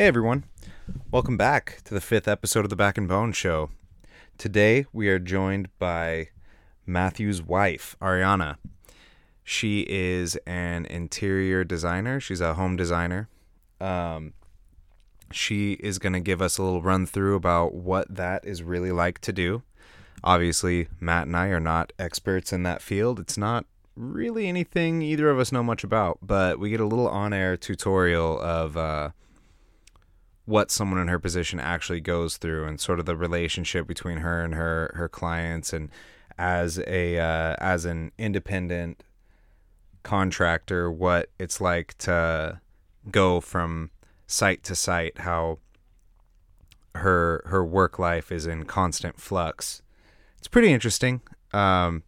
Hey everyone, welcome back to the 5th episode of the Back and Bone Show. Today we are joined by Matthew's wife, Ariana. She is an interior designer. She's a home designer. She is going to give us a little run through about what that is really like to do. Obviously, Matt and I are not experts in that field. It's not really anything either of us know much about, but we get a little on-air tutorial of what someone in her position actually goes through and sort of the relationship between her and her clients, and as an independent contractor, what it's like to go from site to site, how her work life is in constant flux. It's pretty interesting. I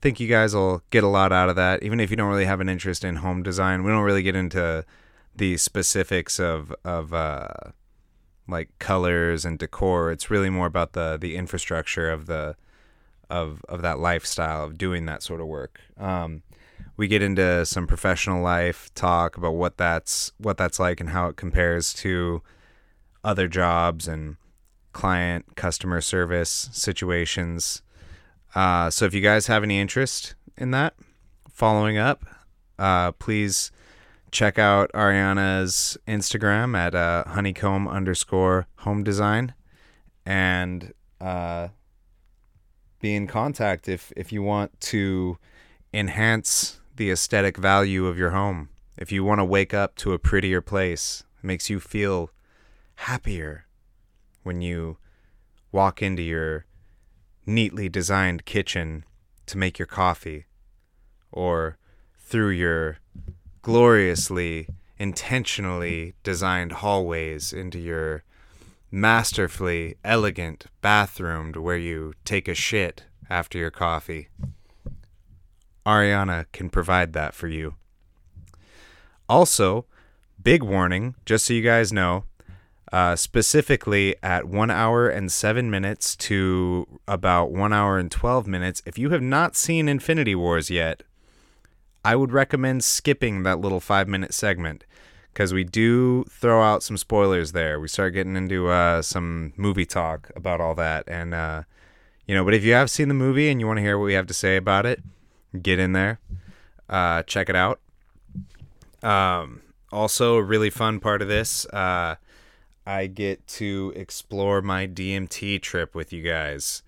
think you guys will get a lot out of that, even if you don't really have an interest in home design. We don't really get into the specifics of like colors and decor. It's really more about the infrastructure of that lifestyle of doing that sort of work. We get into some professional life talk about what that's like and how it compares to other jobs and client customer service situations. So if you guys have any interest in that following up, please check out Ariana's Instagram at honeycomb_home design and be in contact if you want to enhance the aesthetic value of your home. If you want to wake up to a prettier place, it makes you feel happier when you walk into your neatly designed kitchen to make your coffee, or through your gloriously, intentionally designed hallways into your masterfully elegant bathroom to where you take a shit after your coffee. Ariana can provide that for you. Also, big warning, just so you guys know, specifically at 1 hour and 7 minutes to about 1 hour and 12 minutes, if you have not seen Infinity Wars yet, I would recommend skipping that little 5-minute segment, because we do throw out some spoilers there. We start getting into some movie talk about all that. And, but if you have seen the movie and you want to hear what we have to say about it, get in there. Check it out. Also, a really fun part of this, I get to explore my DMT trip with you guys.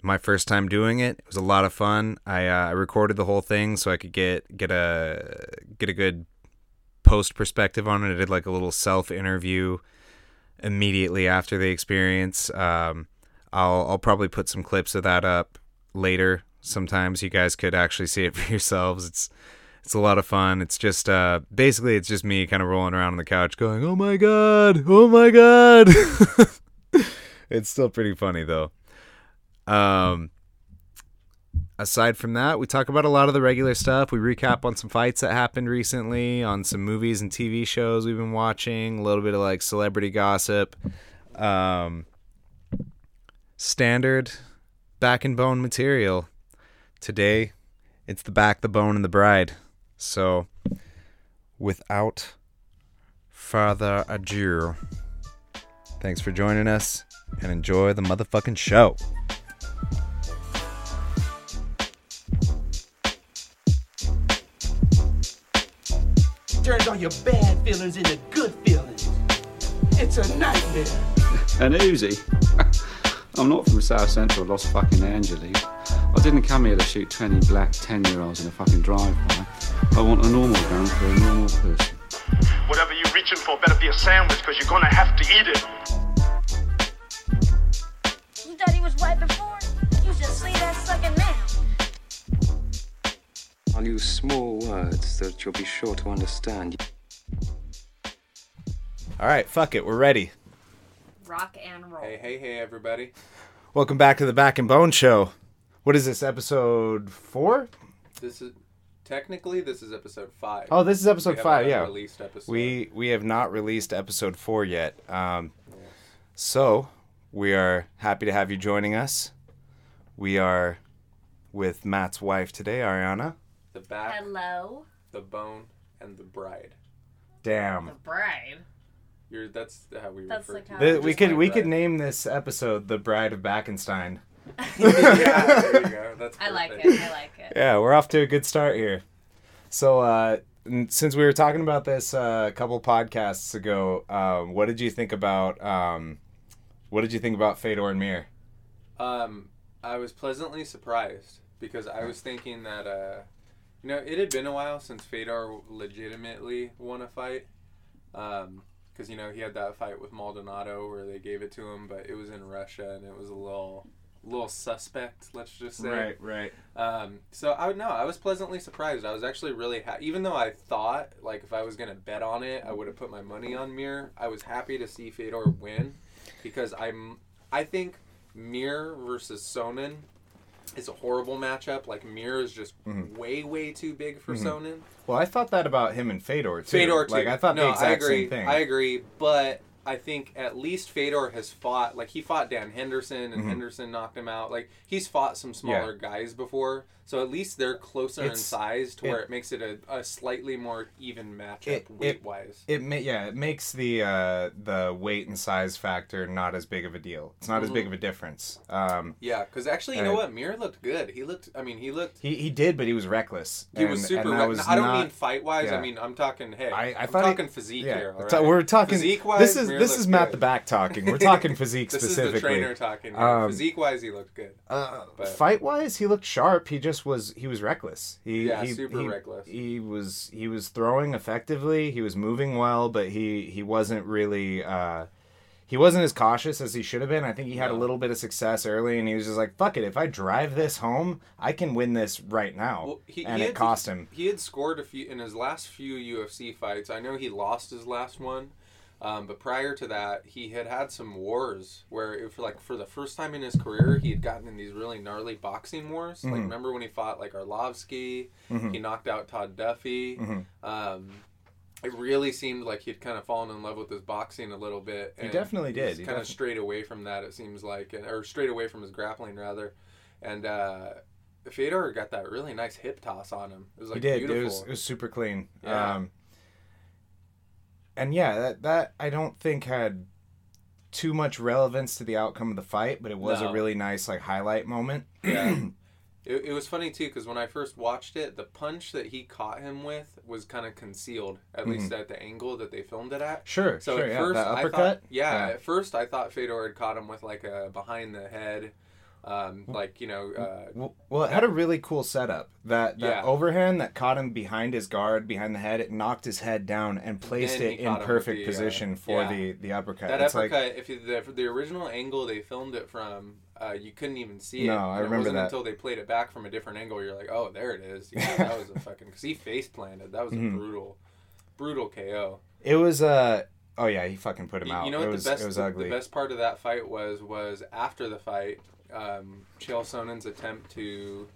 My first time doing it, it was a lot of fun. I recorded the whole thing so I could get a good post perspective on it. I did like a little self interview immediately after the experience. I'll probably put some clips of that up later. Sometimes you guys could actually see it for yourselves. It's a lot of fun. It's just basically it's just me kind of rolling around on the couch going, "Oh my god, oh my god." It's still pretty funny though. Aside from that, we talk about a lot of the regular stuff. We recap on some fights that happened recently, on some movies and TV shows we've been watching, a little bit of like celebrity gossip, standard back and bone material. Today, it's the back, the bone, and the bride. So without further ado, thanks for joining us and enjoy the motherfucking show. Turns all your bad feelings into good feelings. It's a nightmare. An Uzi? I'm not from South Central Los fucking Angeles. I didn't come here to shoot 20 black 10-year-olds in a fucking drive-by. I want a normal gun for a normal person. Whatever you're reaching for better be a sandwich, because you're gonna have to eat it. You thought he was white before? You should see that sucking now. I'll use small words that you'll be sure to understand. All right, fuck it, we're ready. Rock and roll. Hey, everybody. Welcome back to the Back and Bone Show. What is this, episode 4? This is episode 5. Oh, this is episode 5, yeah. We have not released episode 4 yet. Yes. So, we are happy to have you joining us. We are with Matt's wife today, Ariana. The back, hello, the bone, and the bride. Damn. The bride. That's how we refer like to it. We could name this episode The Bride of Backenstein. Yeah, there you go. That's perfect. I like it. Yeah, we're off to a good start here. So, since we were talking about this a couple podcasts ago, what did you think about Fedor and Mir? I was pleasantly surprised because I was thinking that it had been a while since Fedor legitimately won a fight. Because, he had that fight with Maldonado where they gave it to him, but it was in Russia and it was a little suspect, let's just say. Right. So, I was pleasantly surprised. I was actually really happy. Even though I thought, if I was going to bet on it, I would have put my money on Mir. I was happy to see Fedor win because I think Mir versus Sonnen is a horrible matchup. Mir is just way too big for Sonnen. Well, I thought that about him and Fedor, too. I thought the exact same thing. I agree, but I think at least Fedor has fought... he fought Dan Henderson, and Henderson knocked him out. He's fought some smaller guys before, so at least they're closer in size to where it makes it a slightly more even matchup weight-wise. It makes the weight and size factor not as big of a deal. It's not as big of a difference. Because actually, you know what? Mir looked good. He did, but he was reckless. He was super reckless. I don't mean fight-wise. Yeah. I mean, I'm talking, physique here. All right? We're talking... Physique-wise, This is Matt the back talking. We're talking physique this specifically. This is the trainer talking. Physique-wise, he looked good. Fight-wise, he looked sharp. He just... He was reckless. He reckless. He was throwing effectively. He was moving well, but he wasn't really he wasn't as cautious as he should have been. I think he had a little bit of success early, and he was just like, "Fuck it! If I drive this home, I can win this right now." Well, it cost him. He had scored a few in his last few UFC fights. I know he lost his last one. But prior to that, he had some wars where, for the first time in his career, he had gotten in these really gnarly boxing wars. Remember when he fought, Arlovsky? He knocked out Todd Duffy. It really seemed like he'd kind of fallen in love with his boxing a little bit. And he definitely did. He kind of strayed away from that, it seems like. Or strayed away from his grappling, rather. And Fedor got that really nice hip toss on him. It was, he did. Beautiful. It was super clean. Yeah. And that I don't think had too much relevance to the outcome of the fight, but it was a really nice highlight moment. Yeah, it was funny too because when I first watched it, the punch that he caught him with was kind of concealed, at least at the angle that they filmed it at. Sure. So at first, that uppercut. At first I thought Fedor had caught him with a behind the head. It had a really cool setup. That overhand that caught him behind his guard, behind the head, it knocked his head down and placed it in perfect position for the uppercut. That uppercut, if the original angle they filmed it from, you couldn't even see it. No, I remember that. It wasn't until they played it back from a different angle, you're like, oh, there it is. Yeah, that was a fucking... Because he face-planted. That was a brutal KO. It was he fucking put him out. You know what it was ugly. The best part of that fight was after the fight... Chael Sonnen's attempt to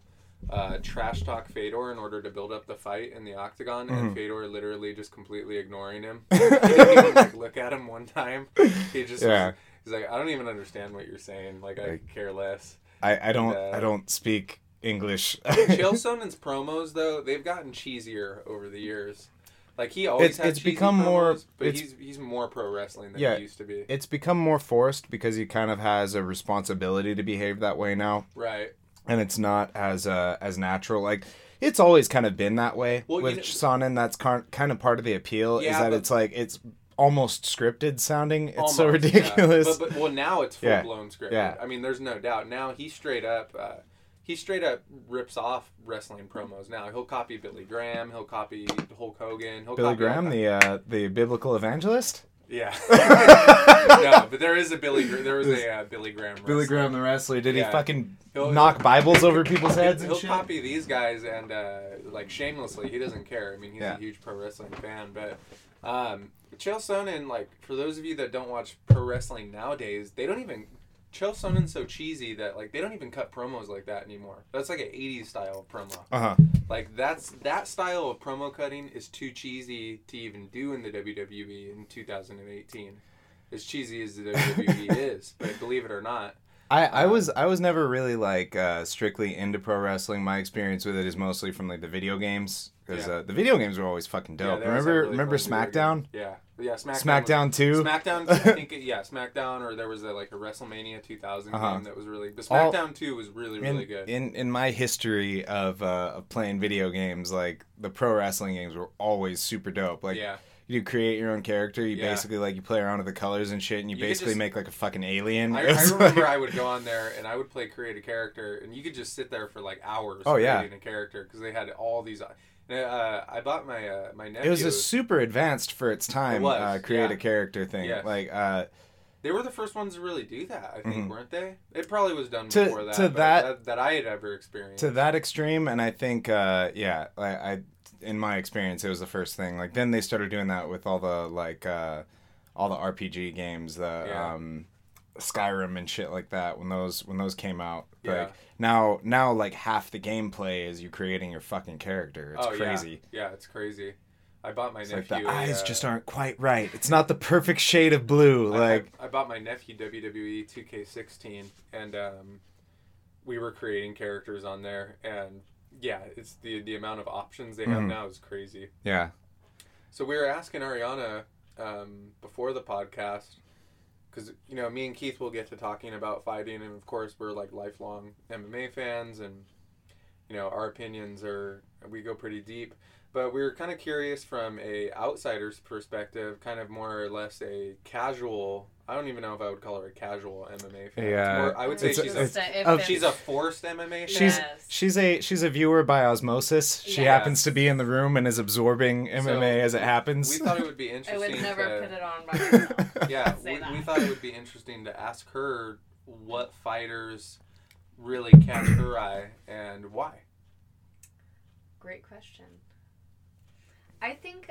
trash talk Fedor in order to build up the fight in the octagon, and Fedor literally just completely ignoring him. He didn't even look at him one time. He just he's like, I don't even understand what you're saying. I care less. I don't speak English. Chael Sonnen's promos though, they've gotten cheesier over the years. He always has cheesy become promos, more, but he's more pro wrestling than he used to be. It's become more forced because he kind of has a responsibility to behave that way now. Right. And it's not as natural. It's always kind of been that way with Sonnen. That's kind of part of the appeal is that it's almost scripted sounding. It's almost, so ridiculous. Yeah. But now it's full-blown scripted. Yeah. I mean, there's no doubt. Now he straight up... he straight up rips off wrestling promos now. He'll copy Billy Graham. He'll copy Hulk Hogan. Billy Graham, the biblical evangelist? Yeah. No, but there is a Billy Graham wrestler. Billy Graham the wrestler. Did he fucking knock Bibles over people's heads and shit? He'll copy these guys and, shamelessly, he doesn't care. I mean, he's a huge pro wrestling fan, but... Chael Sonnen, for those of you that don't watch pro wrestling nowadays, they don't even... Chael Sonnen's so cheesy that they don't even cut promos like that anymore. That's an 80s style promo. That style of promo cutting is too cheesy to even do in the WWE in 2018. As cheesy as the WWE is, but believe it or not, I was never really strictly into pro wrestling. My experience with it is mostly from the video games because the video games were always fucking dope. Remember SmackDown? Yeah. But yeah, SmackDown 2? SmackDown, I think, SmackDown, or there was a WrestleMania 2000 game that was really... But SmackDown 2 was really good. In my history of playing video games, the pro wrestling games were always super dope. You create your own character, you basically, you play around with the colors and shit, and you basically just make, a fucking alien. I remember I would go on there, and I would create a character, and you could just sit there for, hours creating a character, because they had all these... I bought my my nephew. It was a super advanced for its time. Create a character thing. Yes. They were the first ones to really do that, I think, weren't they? It probably was done before that, that I had ever experienced. To that extreme, and I think, in my experience, it was the first thing. Then they started doing that with all the all the RPG games, Skyrim and shit like that. When those came out, now half the gameplay is you creating your fucking character. It's crazy. Yeah, it's crazy. I bought my nephew. The eyes just aren't quite right. It's not the perfect shade of blue. I bought my nephew WWE 2K16, and we were creating characters on there, and. Yeah, it's the amount of options they have now is crazy. Yeah. So we were asking Ariana before the podcast, because, me and Keith will get to talking about fighting, and of course we're lifelong MMA fans, and, our opinions we go pretty deep. But we were kind of curious from a outsider's perspective, kind of more or less a casual. I don't even know if I would call her a casual MMA fan. Yeah, I would say she's a forced MMA fan. She's a viewer by osmosis. She happens to be in the room and is absorbing MMA as it happens. We thought it would be interesting. I would never put it on by myself. Yeah, we thought it would be interesting to ask her what fighters really catch her eye and why. Great question. I think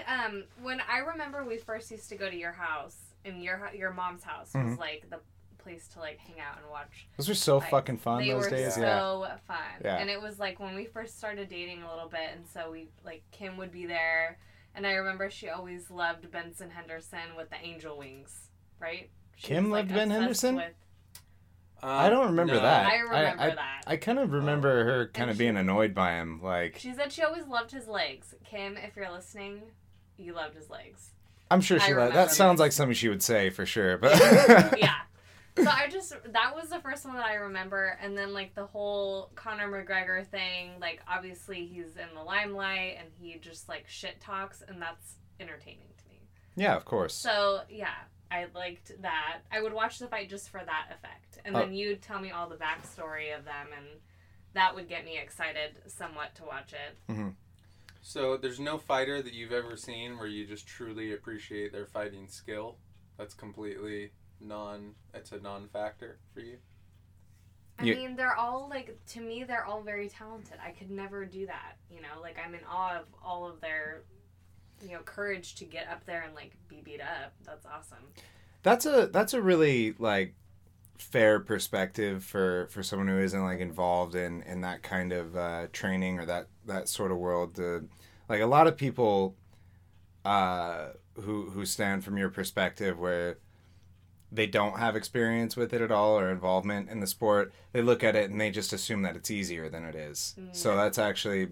when I remember we first used to go to your house, and your mom's house was the place to hang out and watch. Those were so fucking fun those days. They were so fun. Yeah. And it was when we first started dating a little bit, and so we Kim would be there, and I remember she always loved Benson Henderson with the angel wings, right? Kim loved Ben Henderson? I don't remember that. I remember that. I kind of remember her being annoyed by him. She said she always loved his legs. Kim, if you're listening, you loved his legs. I'm sure she loved. That sounds like something she would say for sure. But yeah. So that was the first one that I remember. And then the whole Conor McGregor thing, obviously he's in the limelight and he just shit talks, and that's entertaining to me. Yeah, of course. So yeah. I liked that. I would watch the fight just for that effect. And then you'd tell me all the backstory of them, and that would get me excited somewhat to watch it. Mm-hmm. So there's no fighter that you've ever seen where you just truly appreciate their fighting skill? That's completely it's a non-factor for you? I mean, they're all, to me, they're all very talented. I could never do that, I'm in awe of all of their... courage to get up there and be beat up. That's awesome. That's a really fair perspective for someone who isn't involved in that kind of training or that sort of world. A lot of people who stand from your perspective where they don't have experience with it at all or involvement in the sport, they look at it and they just assume that it's easier than it is. Mm-hmm. So that's actually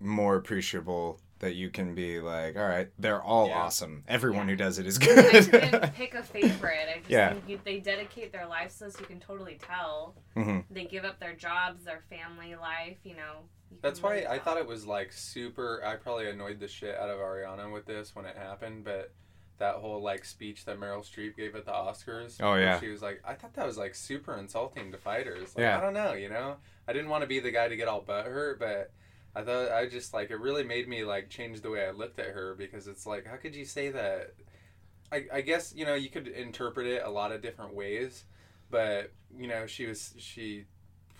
more appreciable. That you can be all right, they're all awesome. Everyone who does it is good. I couldn't pick a favorite. I just think they dedicate their lives to this. You can totally tell. Mm-hmm. They give up their jobs, their family life, That's why I thought it was super... I probably annoyed the shit out of Ariana with this when it happened, but that whole speech that Meryl Streep gave at the Oscars. Oh, yeah. She was I thought that was super insulting to fighters. I don't know, I didn't want to be the guy to get all butthurt, but... I thought I just it really made me change the way I looked at her, because it's how could you say that? I guess you could interpret it a lot of different ways, but she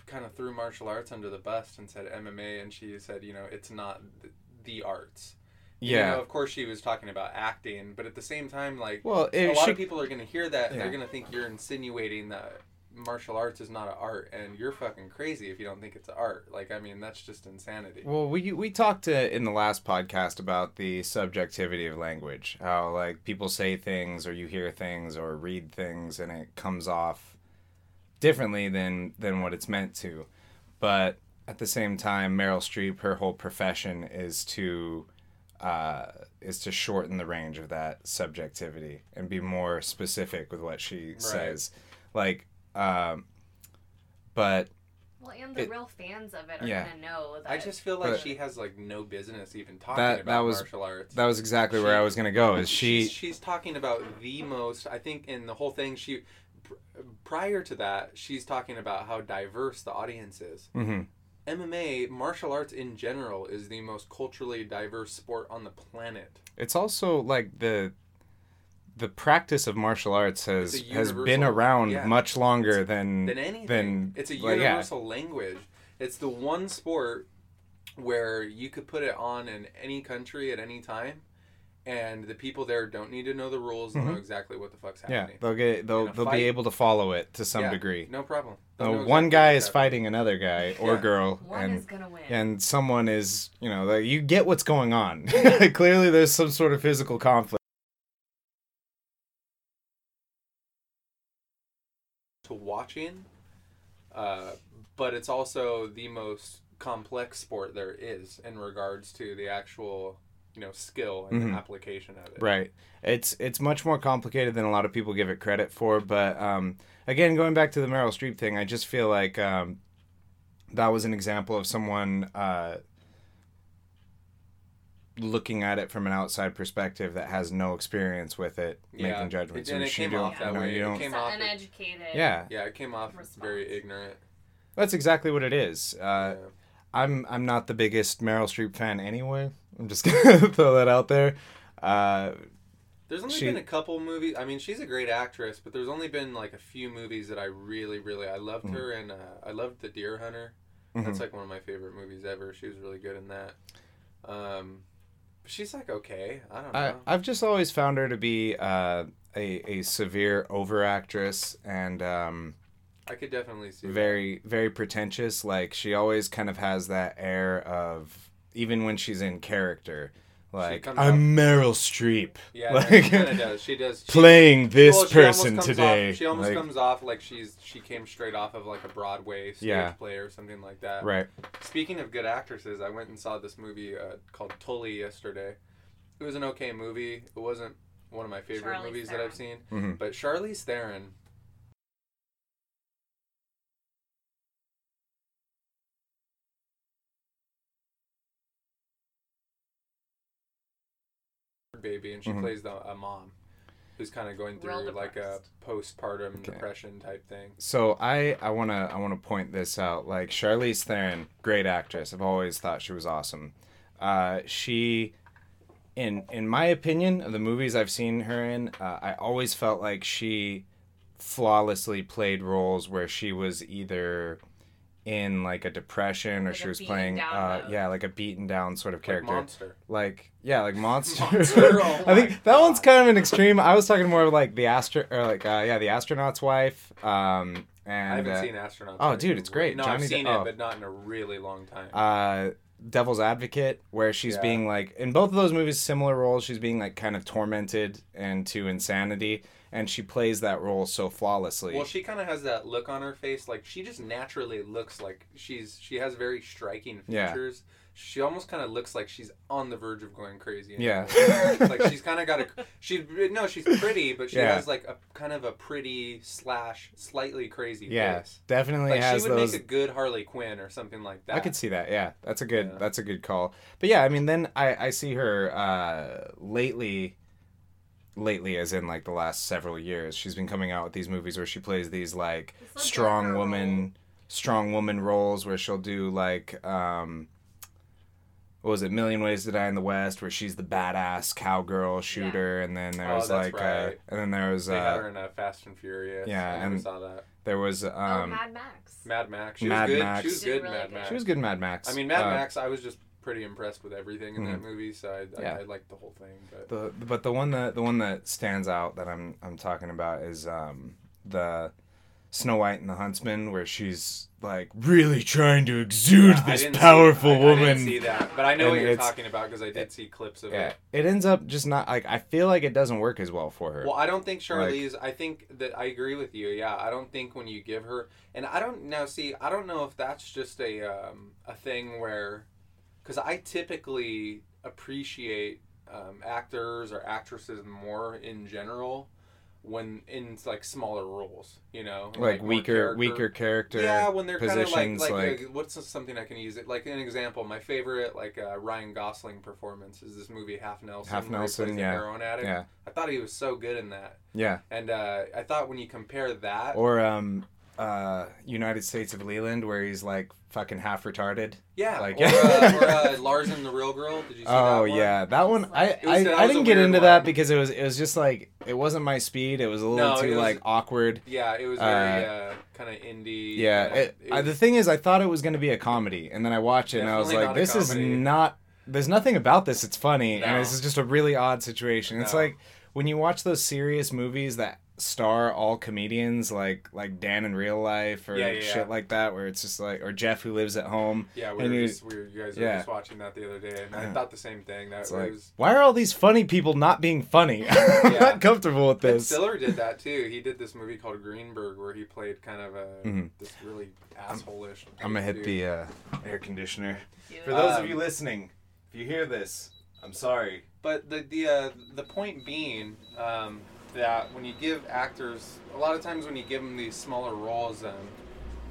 kind of threw martial arts under the bus and said MMA, and she said it's not the arts. Yeah. Of course she was talking about acting, but at the same time a lot of people are going to hear that and they're going to think you're insinuating that martial arts is not an art, and you're fucking crazy if you don't think it's an art. That's just insanity. Well, we talked in the last podcast about the subjectivity of language, how people say things or you hear things or read things and it comes off differently than what it's meant to. But at the same time, Meryl Streep, her whole profession is to is to shorten the range of that subjectivity and be more specific with what she says. Like, but... Well, and the real fans of it are going to know that... I just feel like she has, like, no business even talking about martial arts. That was exactly where I was going to go, is she's talking about the most... I think in the whole thing, she... Prior to that, she's talking about how diverse the audience is. Mm-hmm. MMA, martial arts in general, is the most culturally diverse sport on the planet. It's also like the practice of martial arts has been around much longer than anything. It's a universal language. It's the one sport where you could put it on in any country at any time, and the people there don't need to know the rules. They'll know exactly what the fuck's happening. Yeah, they'll be able to follow it to some degree. No problem. Exactly one guy is fighting another guy or girl. One is gonna win. And someone is, you get what's going on. Clearly, there's some sort of physical conflict. To watching, but it's also the most complex sport there is in regards to the actual. Skill and the application of it. Right. It's much more complicated than a lot of people give it credit for. But again, going back to the Meryl Streep thing, I just feel like that was an example of someone looking at it from an outside perspective that has no experience with it, making judgments. And it came off that way. It came off uneducated. Yeah. Yeah, it came off very ignorant. That's exactly what it is. I'm not the biggest Meryl Streep fan anyway. I'm just going to throw that out there. There's only been a couple movies. I mean, she's a great actress, but there's only been like a few movies that I really, really... I loved her, and I loved The Deer Hunter. Mm-hmm. That's like one of my favorite movies ever. She was really good in that. But she's like okay. I don't know. I've just always found her to be a severe over-actress and... I could definitely see very, that. Very pretentious. Like, she always kind of has that air of... Even when she's in character, like, I'm Meryl Streep. Yeah, like, she kind of does. She does. Playing this person today. She almost comes off like she came straight off of, like, a Broadway stage play or something like that. Right. Speaking of good actresses, I went and saw this movie called Tully yesterday. It was an okay movie. It wasn't one of my favorite movies that I've seen. Mm-hmm. But Charlize Theron... baby, and she plays a mom who's kind of going through like a postpartum depression type thing. So I wanna point this out. Like, Charlize Theron, great actress. I've always thought she was awesome. She, in my opinion, of the movies I've seen her in, I always felt like she flawlessly played roles where she was either in like a depression, or like she was playing like a beaten down sort of character, like Monster. Monster. Oh, I think that one's kind of an extreme. I was talking more of like the astronaut's wife. And I haven't seen Astronaut's Wife. Oh dude, it's great. No, I've seen it, but not in a really long time. Devil's Advocate, where she's being like, in both of those movies, similar roles, she's being like kind of tormented and to insanity, and she plays that role so flawlessly. Well, she kind of has that look on her face, like she just naturally looks like she has very striking features. Yeah. She almost kind of looks like she's on the verge of going crazy. Yeah. Like she's kind of got she's pretty, but she has like a kind of a pretty / slightly crazy face. Yeah, definitely like has those. She would make a good Harley Quinn or something like that. I could see that, yeah. That's a good call. But yeah, I mean, then I see her lately as in like the last several years, she's been coming out with these movies where she plays these like strong woman roles where she'll do like... What was it, Million Ways to Die in the West, where she's the badass cowgirl shooter, and then there was they had her in Fast and Furious. Yeah, I never saw that. There was Mad Max. She was good in Mad Max. I mean, Mad Max, I was just pretty impressed with everything in that movie, so I liked the whole thing. But the one that stands out that I'm talking about is the Snow White and the Huntsman, where she's like really trying to exude this powerful woman. I didn't see that, but I know what you're talking about because I did see clips of it. It ends up just not like, I feel like it doesn't work as well for her. Well, I don't think Charlize, I think that I agree with you. Yeah, I don't think when you give her, and I don't know if that's just a thing where, because I typically appreciate actors or actresses more in general when in like smaller roles, you know, like weaker character. Yeah, when they're kind of like what's something I can use it like an example. My favorite like Ryan Gosling performance is this movie Half Nelson. Yeah, heroin addict. Yeah, I thought he was so good in that. Yeah, and I thought when you compare that or United States of Leland, where he's like fucking half retarded. Yeah, like or Larson the Real Girl. Did you see that one? Oh yeah, that one. I didn't get into that because it was just like it wasn't my speed. It was a little too like awkward. Yeah, it was very kind of indie. Yeah, the thing is, I thought it was going to be a comedy, and then I watched it and I was like, this is not. There's nothing about this. It's funny, and this is just a really odd situation. No. It's like when you watch those serious movies that star all comedians like Dan in Real Life or shit like that, where it's just like, or Jeff Who Lives at Home. Yeah, you guys were just watching that the other day, and I thought the same thing. That was, why are all these funny people not being funny? I'm not comfortable with this. And Stiller did that too. He did this movie called Greenberg, where he played kind of a this really asshole-ish. I'm gonna hit the air conditioner. For those of you listening, if you hear this, I'm sorry. But the point being, that when you give actors, a lot of times when you give them these smaller roles,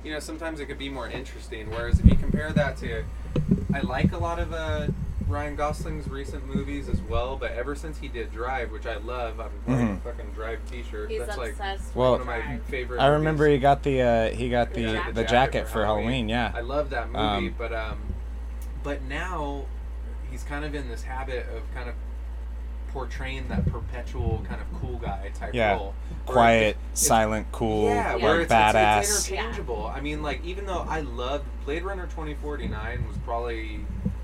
you know, sometimes it could be more interesting. Whereas if you compare that to, I like a lot of Ryan Gosling's recent movies as well, but ever since he did Drive, which I love, I'm wearing a fucking Drive t-shirt. He's that's obsessed like with one of my favorite. I remember movies. he got the jacket for Halloween. Yeah, I love that movie, but now he's kind of in this habit of kind of portraying that perpetual kind of cool guy type role. Quiet, silent, cool, where it's badass. It's interchangeable. I mean, like, even though I loved Blade Runner 2049 was probably,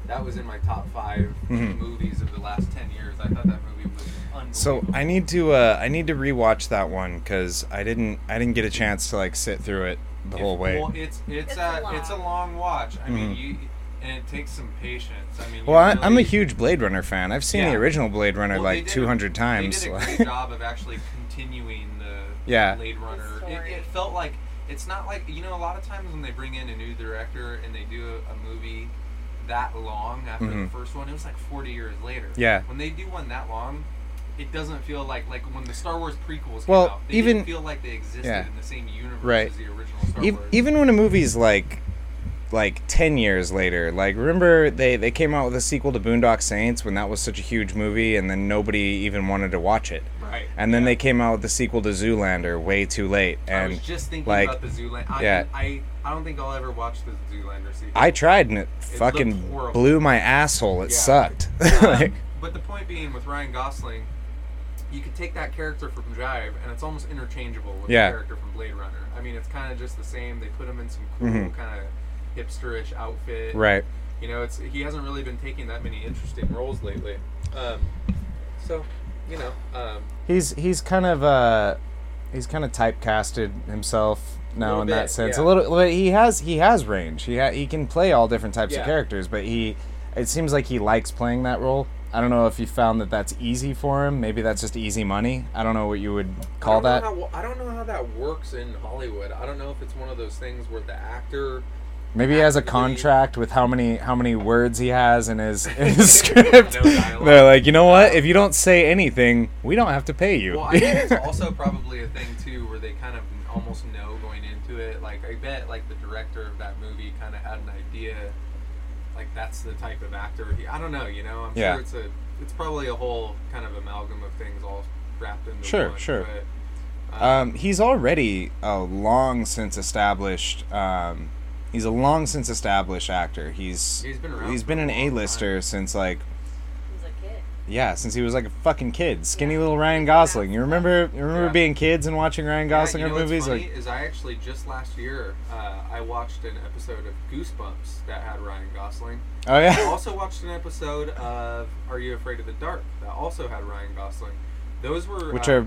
that was in my top 5 movies of the last 10 years. I thought that movie was unbelievable. So I need to rewatch that one because I didn't get a chance to like sit through it whole way. Well, it's a long watch. I mean, and it takes some patience. I mean, I'm a huge Blade Runner fan. I've seen the original Blade Runner 200 times. They did a good job of actually continuing the Blade Runner. It felt like, it's not like, you know, a lot of times when they bring in a new director and they do a movie that long after the first one, it was like 40 years later. Yeah. When they do one that long, it doesn't feel like when the Star Wars prequels came out, they didn't feel like they existed in the same universe as the original Star Wars. Even when a movie's like 10 years later, like, remember they came out with a sequel to Boondock Saints when that was such a huge movie and then nobody even wanted to watch it, right? And then they came out with the sequel to Zoolander way too late, and I was just thinking about the Zoolander. I don't think I'll ever watch the Zoolander sequel. I tried and it fucking blew my asshole. It sucked. But the point being, with Ryan Gosling, you could take that character from Drive and it's almost interchangeable with the character from Blade Runner. I mean, it's kind of just the same. They put him in some cool kind of hipsterish outfit, right? You know, he hasn't really been taking that many interesting roles lately. So, you know, he's kind of typecasted himself now in that sense a little. But he has range. He can play all different types of characters. But it seems like he likes playing that role. I don't know if you found that's easy for him. Maybe that's just easy money. I don't know what you would call that. I don't know how that works in Hollywood. I don't know if it's one of those things where the actor. Maybe he has a contract with how many words he has in his script. They're like, you know what? If you don't say anything, we don't have to pay you. Well, I think it's also probably a thing, too, where they kind of almost know going into it. Like, I bet, like, the director of that movie kind of had an idea. Like, that's the type of actor. I don't know, you know? I'm sure it's probably a whole kind of amalgam of things all wrapped into one. Sure. But, he's already He's a long since established actor. He's been an A-lister since like he was a kid. Yeah, since he was like a fucking kid. Skinny little Ryan Gosling. You remember being kids and watching Ryan Gosling movies? What's funny is I actually just last year I watched an episode of Goosebumps that had Ryan Gosling. Oh yeah. I also watched an episode of Are You Afraid of the Dark that also had Ryan Gosling. Those were which are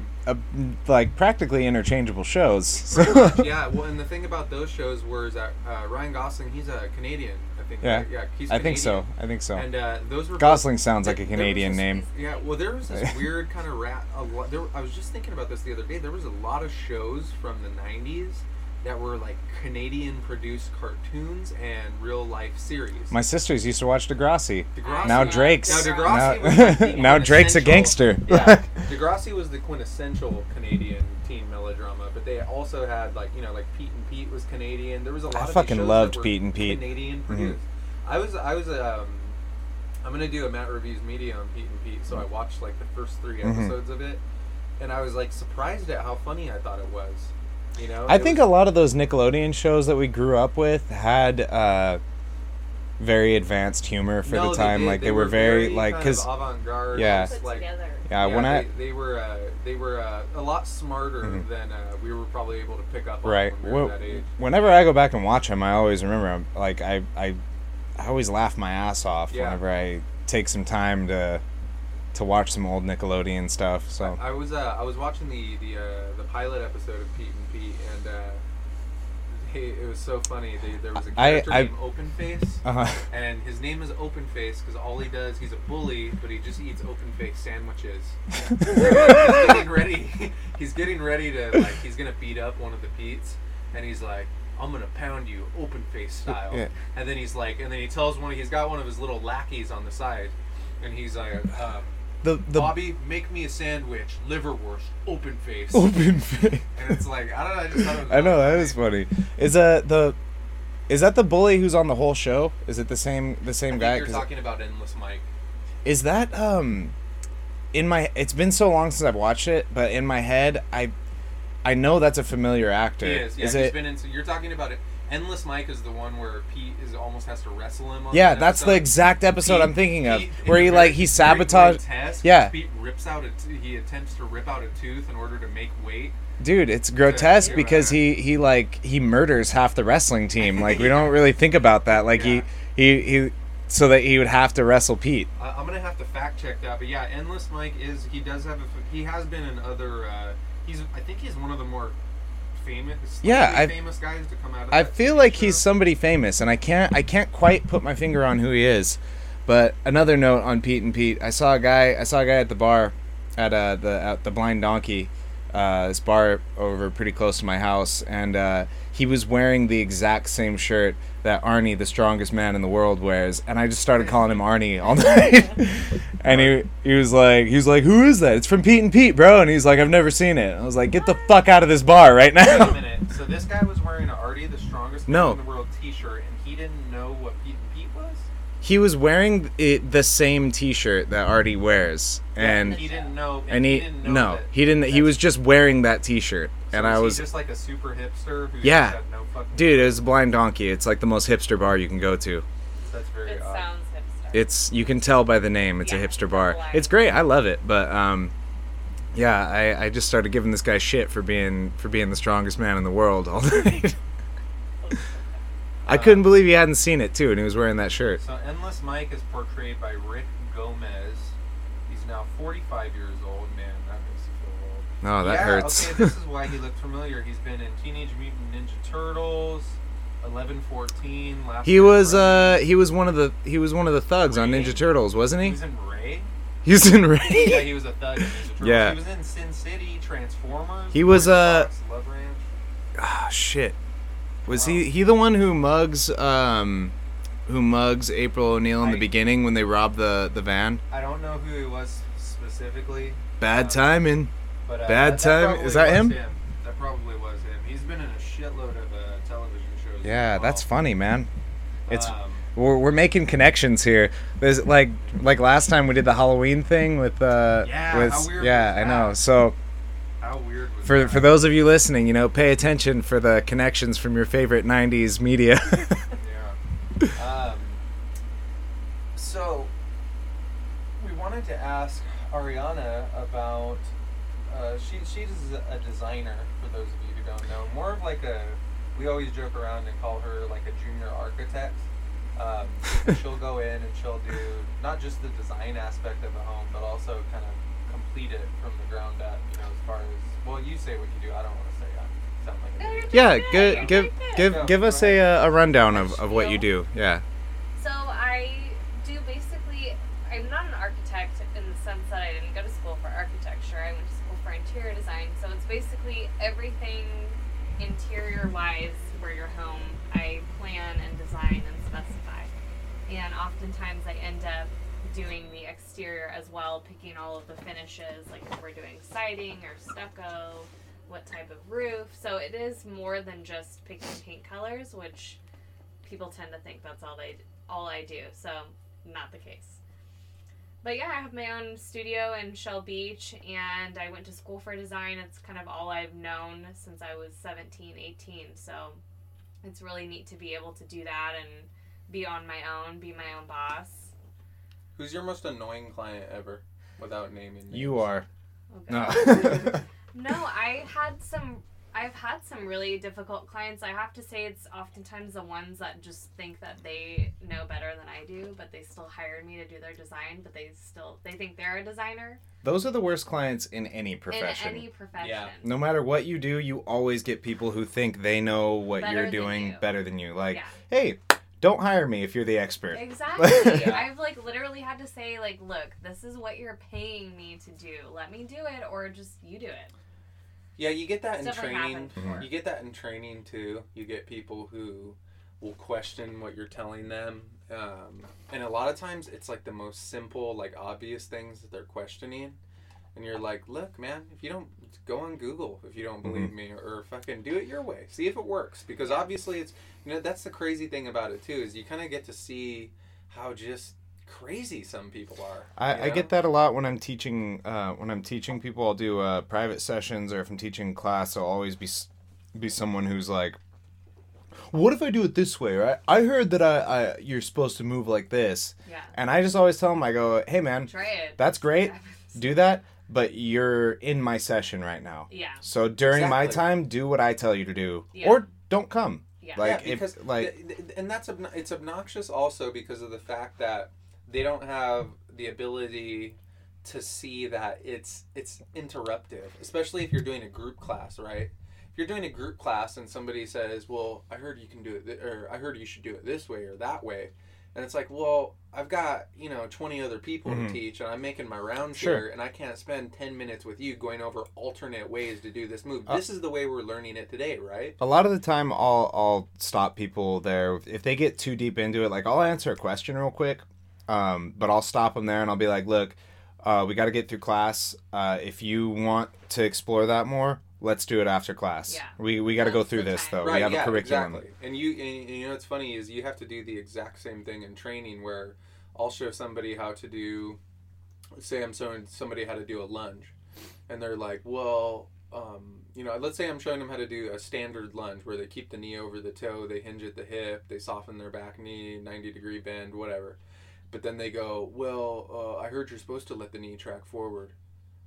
like practically interchangeable shows. So. Yeah, well, and the thing about those shows was that Ryan Gosling, he's a Canadian, I think. Yeah, right? Yeah, he's Canadian. I think so. And those were Gosling both, sounds like a Canadian name. Yeah, well, there was this weird kind of I was just thinking about this the other day. There was a lot of shows from the '90s that were like Canadian produced cartoons and real life series. My sisters used to watch Degrassi. Now Drake's. Now Degrassi was like the now Drake's a gangster. Yeah. Degrassi was the quintessential Canadian teen melodrama, but they also had like, you know, like Pete and Pete was Canadian. There was a lot of fucking loved Pete and Pete. Canadian produced. Mm-hmm. I was I'm gonna do a Matt Reviews Media on Pete and Pete, so I watched like the first 3 episodes of it, and I was like surprised at how funny I thought it was. You know, I think a lot of those Nickelodeon shows that we grew up with had very advanced humor for the time. They were very like because avant-garde. Yeah, like, they were a lot smarter than we were probably able to pick up on. Right. When we were that age. Whenever I go back and watch them, I always remember. I always laugh my ass off whenever I take some time to watch some old Nickelodeon stuff. So I was watching the pilot episode of Pete and Pete, and it was so funny. There was a character named Openface, and his name is Openface because all he does, he's a bully, but he just eats Openface sandwiches. So he's getting ready to like he's gonna beat up one of the Petes, and he's like, I'm gonna pound you, Openface style. Yeah. And then he's like, and then he tells he's got one of his little lackeys on the side, and he's like, Bobby, make me a sandwich, liverwurst, Openface. And it's like, I don't know. I just thought it was that is funny. Is that the bully who's on the whole show? Is it the same guy? You're talking about Endless Mike. Is that it's been so long since I've watched it, but in my head I know that's a familiar actor. He is, yeah. You're talking about it. Endless Mike is the one where Pete almost has to wrestle him. Yeah, that's the exact episode I'm thinking of, where he sabotages. Yeah. Pete he attempts to rip out a tooth in order to make weight. Dude, it's grotesque because he murders half the wrestling team. Like we don't really think about that. Like he so that he would have to wrestle Pete. I'm gonna have to fact check that, but yeah, Endless Mike he has been in other. I think he's one of the more famous, famous guys to come out of. I feel like he's somebody famous, and I can't quite put my finger on who he is. But another note on Pete and Pete, I saw a guy at the bar, at the Blind Donkey, this bar over pretty close to my house, and he was wearing the exact same shirt that Arnie, the strongest man in the world, wears, and I just started calling him Arnie all night. And he was like, who is that? It's from Pete and Pete, bro. And he's like, I've never seen it. I was like, get the fuck out of this bar right now. Wait a minute. So this guy was wearing an Arnie, the strongest man in the world t-shirt, and he didn't know what Pete and Pete was? He was wearing the same t-shirt that Arnie wears. And he didn't know. And he didn't know. No, he didn't. He was just wearing that t-shirt. So and was he just like a super hipster who just had no fucking... Dude, it was a Blind Donkey. It's like the most hipster bar you can go to. That's very odd. It sounds hipster. You can tell by the name. It's a hipster bar. It's great. I love it. But, I just started giving this guy shit for being the strongest man in the world all night. I couldn't believe he hadn't seen it, too, and he was wearing that shirt. So Endless Mike is portrayed by Rick Gomez. He's now 45 years old, man. Oh, that hurts. Okay, this is why he looked familiar. He's been in Teenage Mutant Ninja Turtles, 11-14. He was one of the thugs on Ninja Turtles, wasn't he? He was in Ray. Yeah, he was a thug in Ninja Turtles. Yeah. He was in Sin City, Transformers. He was Love Ranch. Ah, shit. Was he the one who mugs April O'Neil in the beginning when they robbed the van? I don't know who he was specifically. Bad timing. But, Bad Time? Is that him? That probably was him. He's been in a shitload of television shows. Yeah, that's funny, man. It's we're making connections here. There's like last time we did the Halloween thing with how weird was that? I know. So how weird was that? For those of you listening, you know, pay attention for the connections from your favorite 90s media. Yeah. So we wanted to ask Ariana about she's a designer, for those of you who don't know. More of like we always joke around and call her like a junior architect. She'll go in and she'll do not just the design aspect of the home, but also kind of complete it from the ground up, you know, as far as, well, you say what you do. I don't want to say I sound like a junior architect. Give us a rundown of what you do. Yeah. So I'm not an architect in the sense that I didn't go to school for architecture. I went to school for interior design, so it's basically everything interior-wise for your home, I plan and design and specify. And oftentimes I end up doing the exterior as well, picking all of the finishes, like if we're doing siding or stucco, what type of roof. So it is more than just picking paint colors, which people tend to think that's all I do. So not the case. But yeah, I have my own studio in Shell Beach, and I went to school for design. It's kind of all I've known since I was 17, 18. So it's really neat to be able to do that and be on my own, be my own boss. Who's your most annoying client ever, without naming names? You are. Okay. No. I've had some really difficult clients. I have to say it's oftentimes the ones that just think that they know better than I do, but they still hired me to do their design, but they think they're a designer. Those are the worst clients in any profession. Yeah. No matter what you do, you always get people who think they know what you're doing better than you. Like, hey, don't hire me if you're the expert. Exactly. Yeah. I've literally had to say, look, this is what you're paying me to do. Let me do it, or just you do it. Yeah, you get that in training. You get that in training too. You get people who will question what you're telling them, and a lot of times it's the most simple, obvious things that they're questioning, and you're like, "Look, man, if you don't go on Google, if you don't believe me, or fucking do it your way, see if it works." Because obviously, it's that's the crazy thing about it too, is you kind of get to see how just crazy some people are. I get that a lot when I'm teaching people. I'll do private sessions, or if I'm teaching class, I'll always be someone who's like, what if I do it this way, right? I heard that I you're supposed to move like this. Yeah. And I just always tell them, I go, hey man, try it. That's great. Do that, but you're in my session right now. Yeah. So during my time, do what I tell you to do. Yeah. Or don't come. Yeah. Because and that's it's obnoxious also because of the fact that they don't have the ability to see that it's interruptive, especially if you're doing a group class, right? If you're doing a group class and somebody says, well, I heard you can do it, or I heard you should do it this way or that way. And it's like, well, I've got, 20 other people to teach, and I'm making my rounds here, and I can't spend 10 minutes with you going over alternate ways to do this move. This is the way we're learning it today, right? A lot of the time, I'll stop people there. If they get too deep into it, I'll answer a question real quick. But I'll stop them there and I'll be like, look, we got to get through class. If you want to explore that more, let's do it after class. Yeah. We got to go through this though. Right, we have a curriculum. Exactly. And what's funny is you have to do the exact same thing in training where I'll show somebody how to do, say I'm showing somebody how to do a lunge and they're like, well, let's say I'm showing them how to do a standard lunge where they keep the knee over the toe, they hinge at the hip, they soften their back knee, 90-degree bend, whatever. But then they go, well, I heard you're supposed to let the knee track forward.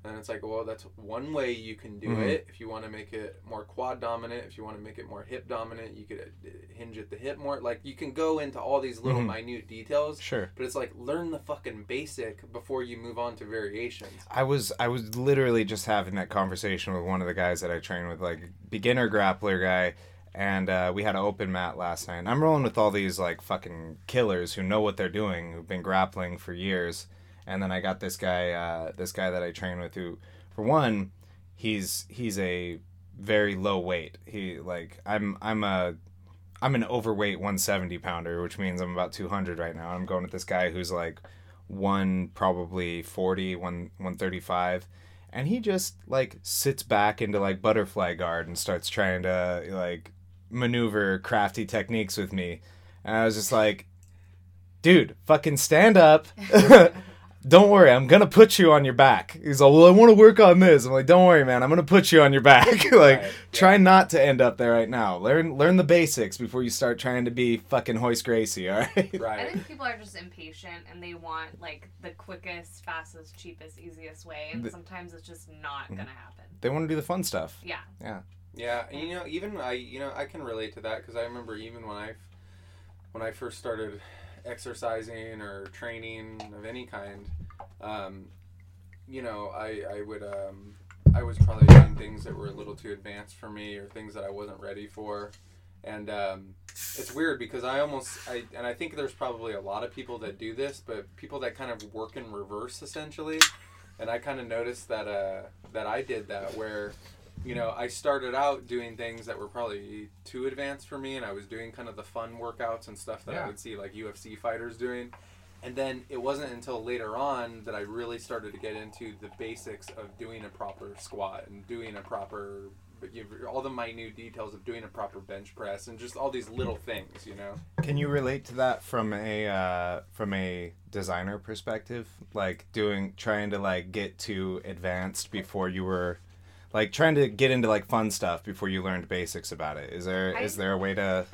And it's like, well, that's one way you can do it. If you want to make it more quad dominant, if you want to make it more hip dominant, you could hinge at the hip more. You can go into all these little minute details. Sure. But it's learn the fucking basic before you move on to variations. I was literally just having that conversation with one of the guys that I train with, beginner grappler guy. And we had an open mat last night. And I'm rolling with all these fucking killers who know what they're doing, who've been grappling for years. And then I got this guy that I train with, who, for one, he's a very low weight. He I'm an overweight 170 pounder, which means I'm about 200 right now. I'm going with this guy who's 135. And he just sits back into butterfly guard and starts trying to maneuver crafty techniques with me, and I was just like, dude, fucking stand up. Don't worry, I'm gonna put you on your back. He's like, well, I want to work on this. I'm like, don't worry man, I'm gonna put you on your back. Try not to end up there right now. Learn the basics before you start trying to be fucking Hoist Gracie. All right, I think people are just impatient and they want the quickest, fastest, cheapest, easiest way, and sometimes it's just not gonna happen. They want to do the fun stuff. Yeah, and even I can relate to that, because I remember even when I first started exercising or training of any kind, I was probably doing things that were a little too advanced for me, or things that I wasn't ready for, and it's weird because I think there's probably a lot of people that do this, but people that kind of work in reverse essentially, and I kind of noticed that I did that where you know, I started out doing things that were probably too advanced for me, and I was doing kind of the fun workouts and stuff that I would see like UFC fighters doing. And then it wasn't until later on that I really started to get into the basics of doing a proper squat and doing a proper, all the minute details of doing a proper bench press and just all these little things, you know. Can you relate to that from a designer perspective? Like trying to like get too advanced before you were, like trying to get into like fun stuff before you learned basics about it. Is there a way to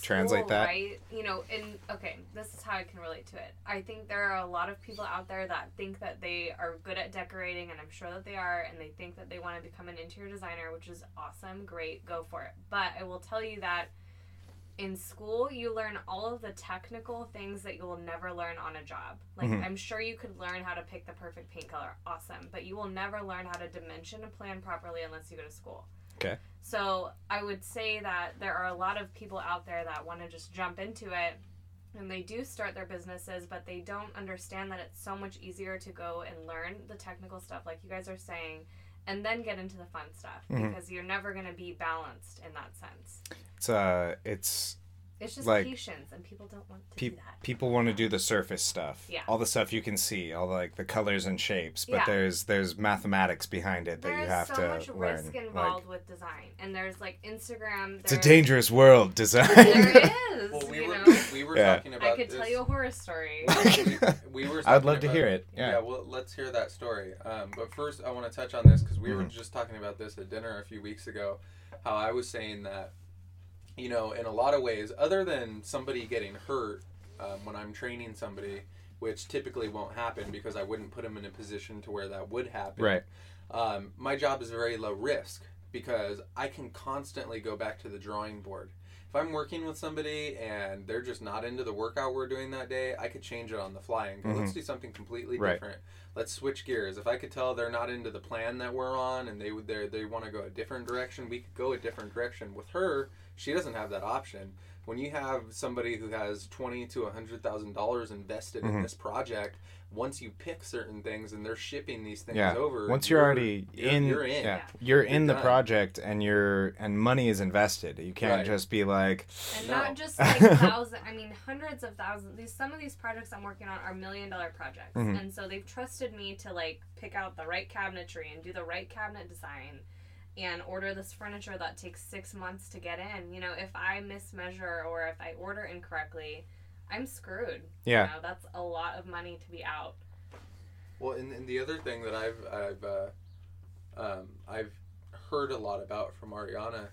translate that? Right? You know, and okay, this is how I can relate to it. I think there are a lot of people out there that think that they are good at decorating, and I'm sure that they are, and they think that they want to become an interior designer, which is awesome, great, go for it. But I will tell you that in school, you learn all of the technical things that you will never learn on a job. Like, mm-hmm. I'm sure you could learn how to pick the perfect paint color. Awesome. But you will never learn how to dimension a plan properly unless you go to school. Okay. So I would say that there are a lot of people out there that want to just jump into it, and they do start their businesses, but they don't understand that it's so much easier to go and learn the technical stuff, like you guys are saying, and then get into the fun stuff, mm-hmm. because you're never going to be balanced in that sense. It's just like patience, and people don't want to do that. People want to do the surface stuff. Yeah. All the stuff you can see, all the, like the colors and shapes, but there's mathematics behind it that you have to learn. There's so much risk involved with design, and there's like Instagram. It's a dangerous world, design. There is. Well, we were talking about. I could tell you a horror story. we were. I'd love to hear it. Yeah. Well, let's hear that story. But first, I want to touch on this because we were just talking about this at dinner a few weeks ago. How I was saying that, you know, in a lot of ways, other than somebody getting hurt when I'm training somebody, which typically won't happen because I wouldn't put them in a position to where that would happen. Right. My job is very low risk because I can constantly go back to the drawing board. If I'm working with somebody and they're just not into the workout we're doing that day, I could change it on the fly and go, let's do something completely different. Let's switch gears. If I could tell they're not into the plan that we're on and they want to go a different direction, we could go a different direction. With her, she doesn't have that option. When you have somebody who has $20,000 to $100,000 invested in this project, once you pick certain things and they're shipping these things over, once you're already in, you're in, you're in the project, and money is invested. You can't just be like, and not just like thousands. I mean, hundreds of thousands. Some of these projects I'm working on are $1 million projects, and so they've trusted me to like pick out the right cabinetry and do the right cabinet design, and order this furniture that takes 6 months to get in. You know, if I mismeasure or if I order incorrectly, I'm screwed. Yeah. You know, that's a lot of money to be out. Well, and the other thing that I've heard a lot about from Ariana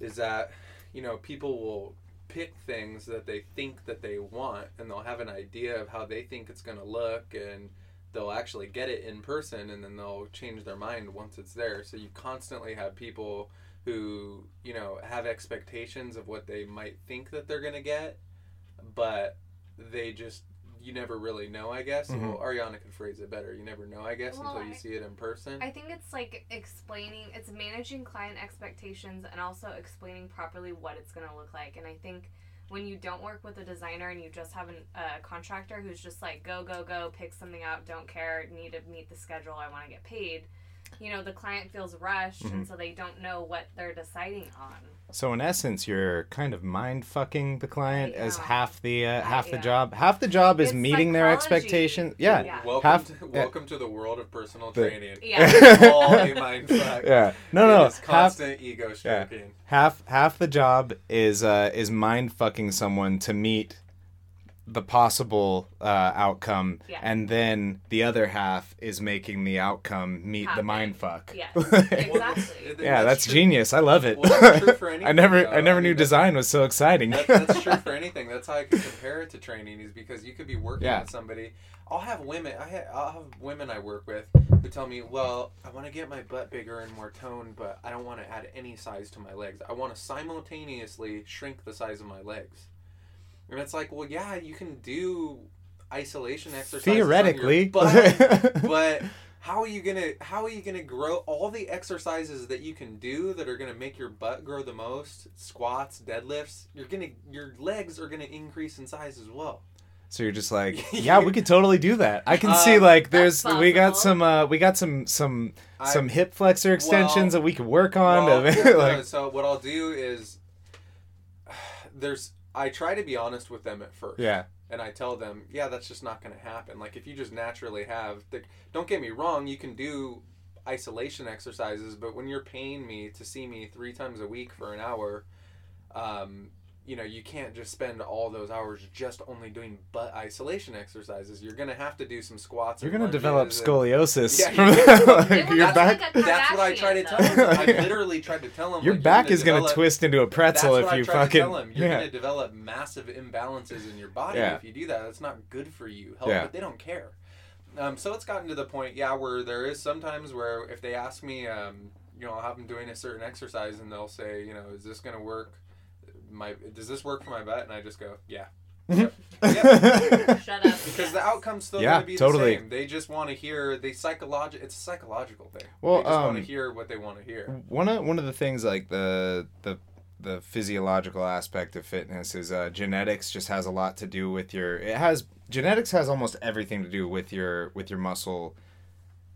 is that, you know, people will pick things that they think that they want, and they'll have an idea of how they think it's going to look, and they'll actually get it in person, and then they'll change their mind once it's there. So you constantly have people who, you know, have expectations of what they might think that they're going to get, but they just, you never really know, I guess. Mm-hmm. Well, Ariana could phrase it better. You never know, I guess, until you see it in person. I think it's like it's managing client expectations and also explaining properly what it's going to look like. And I think when you don't work with a designer and you just have a contractor who's just like, go, go, go, pick something out, don't care, need to meet the schedule, I want to get paid, you know, the client feels rushed, and so they don't know what they're deciding on. So in essence, you're kind of mind-fucking the client as half the job. Half the job is meeting their expectations. Yeah. Welcome to the world of personal training. Yeah. All a mindfuck. Yeah. No. It's constant ego stroking. Yeah. Half the job is mind-fucking someone to meet the possible outcome, and then the other half is making the outcome meet the mindfuck. Yes, exactly. That's genius. I love it. Well, that's true for anything. I never knew design was so exciting. That's true for anything. That's how I can compare it to training, is because you could be working with somebody. I'll have women I work with who tell me, well, I want to get my butt bigger and more toned, but I don't want to add any size to my legs. I want to simultaneously shrink the size of my legs. And it's like, well, yeah, you can do isolation exercises theoretically, but how are you gonna grow all the exercises that you can do that are gonna make your butt grow the most? Squats, deadlifts. Your legs are gonna increase in size as well. So you're just like, yeah, we could totally do that. I can see like there's we got some hip flexor extensions that we could work on. So what I'll do is I try to be honest with them at first. Yeah. And I tell them, yeah, that's just not going to happen. Like, if you just naturally have... Don't get me wrong, you can do isolation exercises, but when you're paying me to see me 3 times a week for an hour, you can't just spend all those hours just only doing butt isolation exercises. You're going to have to do some squats. You're going to develop scoliosis. That's what I try to tell them. I literally tried to tell them. Your back is going to twist into a pretzel if you fucking... You're going to develop massive imbalances in your body if you do that. That's not good for you. But they don't care. So it's gotten to the point, where there is sometimes where if they ask me, I'll have them doing a certain exercise and they'll say, is this going to work? Does this work for my butt? And I just go, yeah. Yep. Yep. Shut up. Because the outcome's still going to be the same. They just want to hear it's a psychological thing. Well, they just want to hear what they want to hear. One of the things, like the physiological aspect of fitness is genetics just has a lot to do with genetics has almost everything to do with your muscle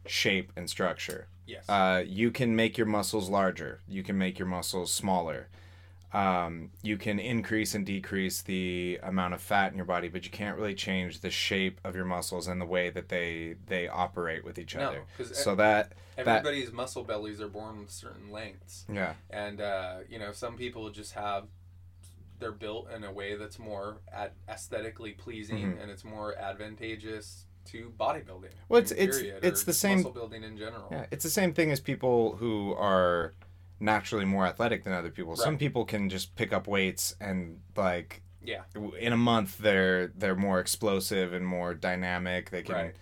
shape and structure. Yes. You can make your muscles larger. You can make your muscles smaller. You can increase and decrease the amount of fat in your body, but you can't really change the shape of your muscles and the way that they operate with each other. Everybody's muscle bellies are born with certain lengths. Yeah. And, some people just they're built in a way that's more aesthetically pleasing and it's more advantageous to bodybuilding. Well, it's the same muscle building in general. Yeah, it's the same thing as people who are naturally more athletic than other people. Right. Some people can just pick up weights and in a month they're more explosive and more dynamic. They can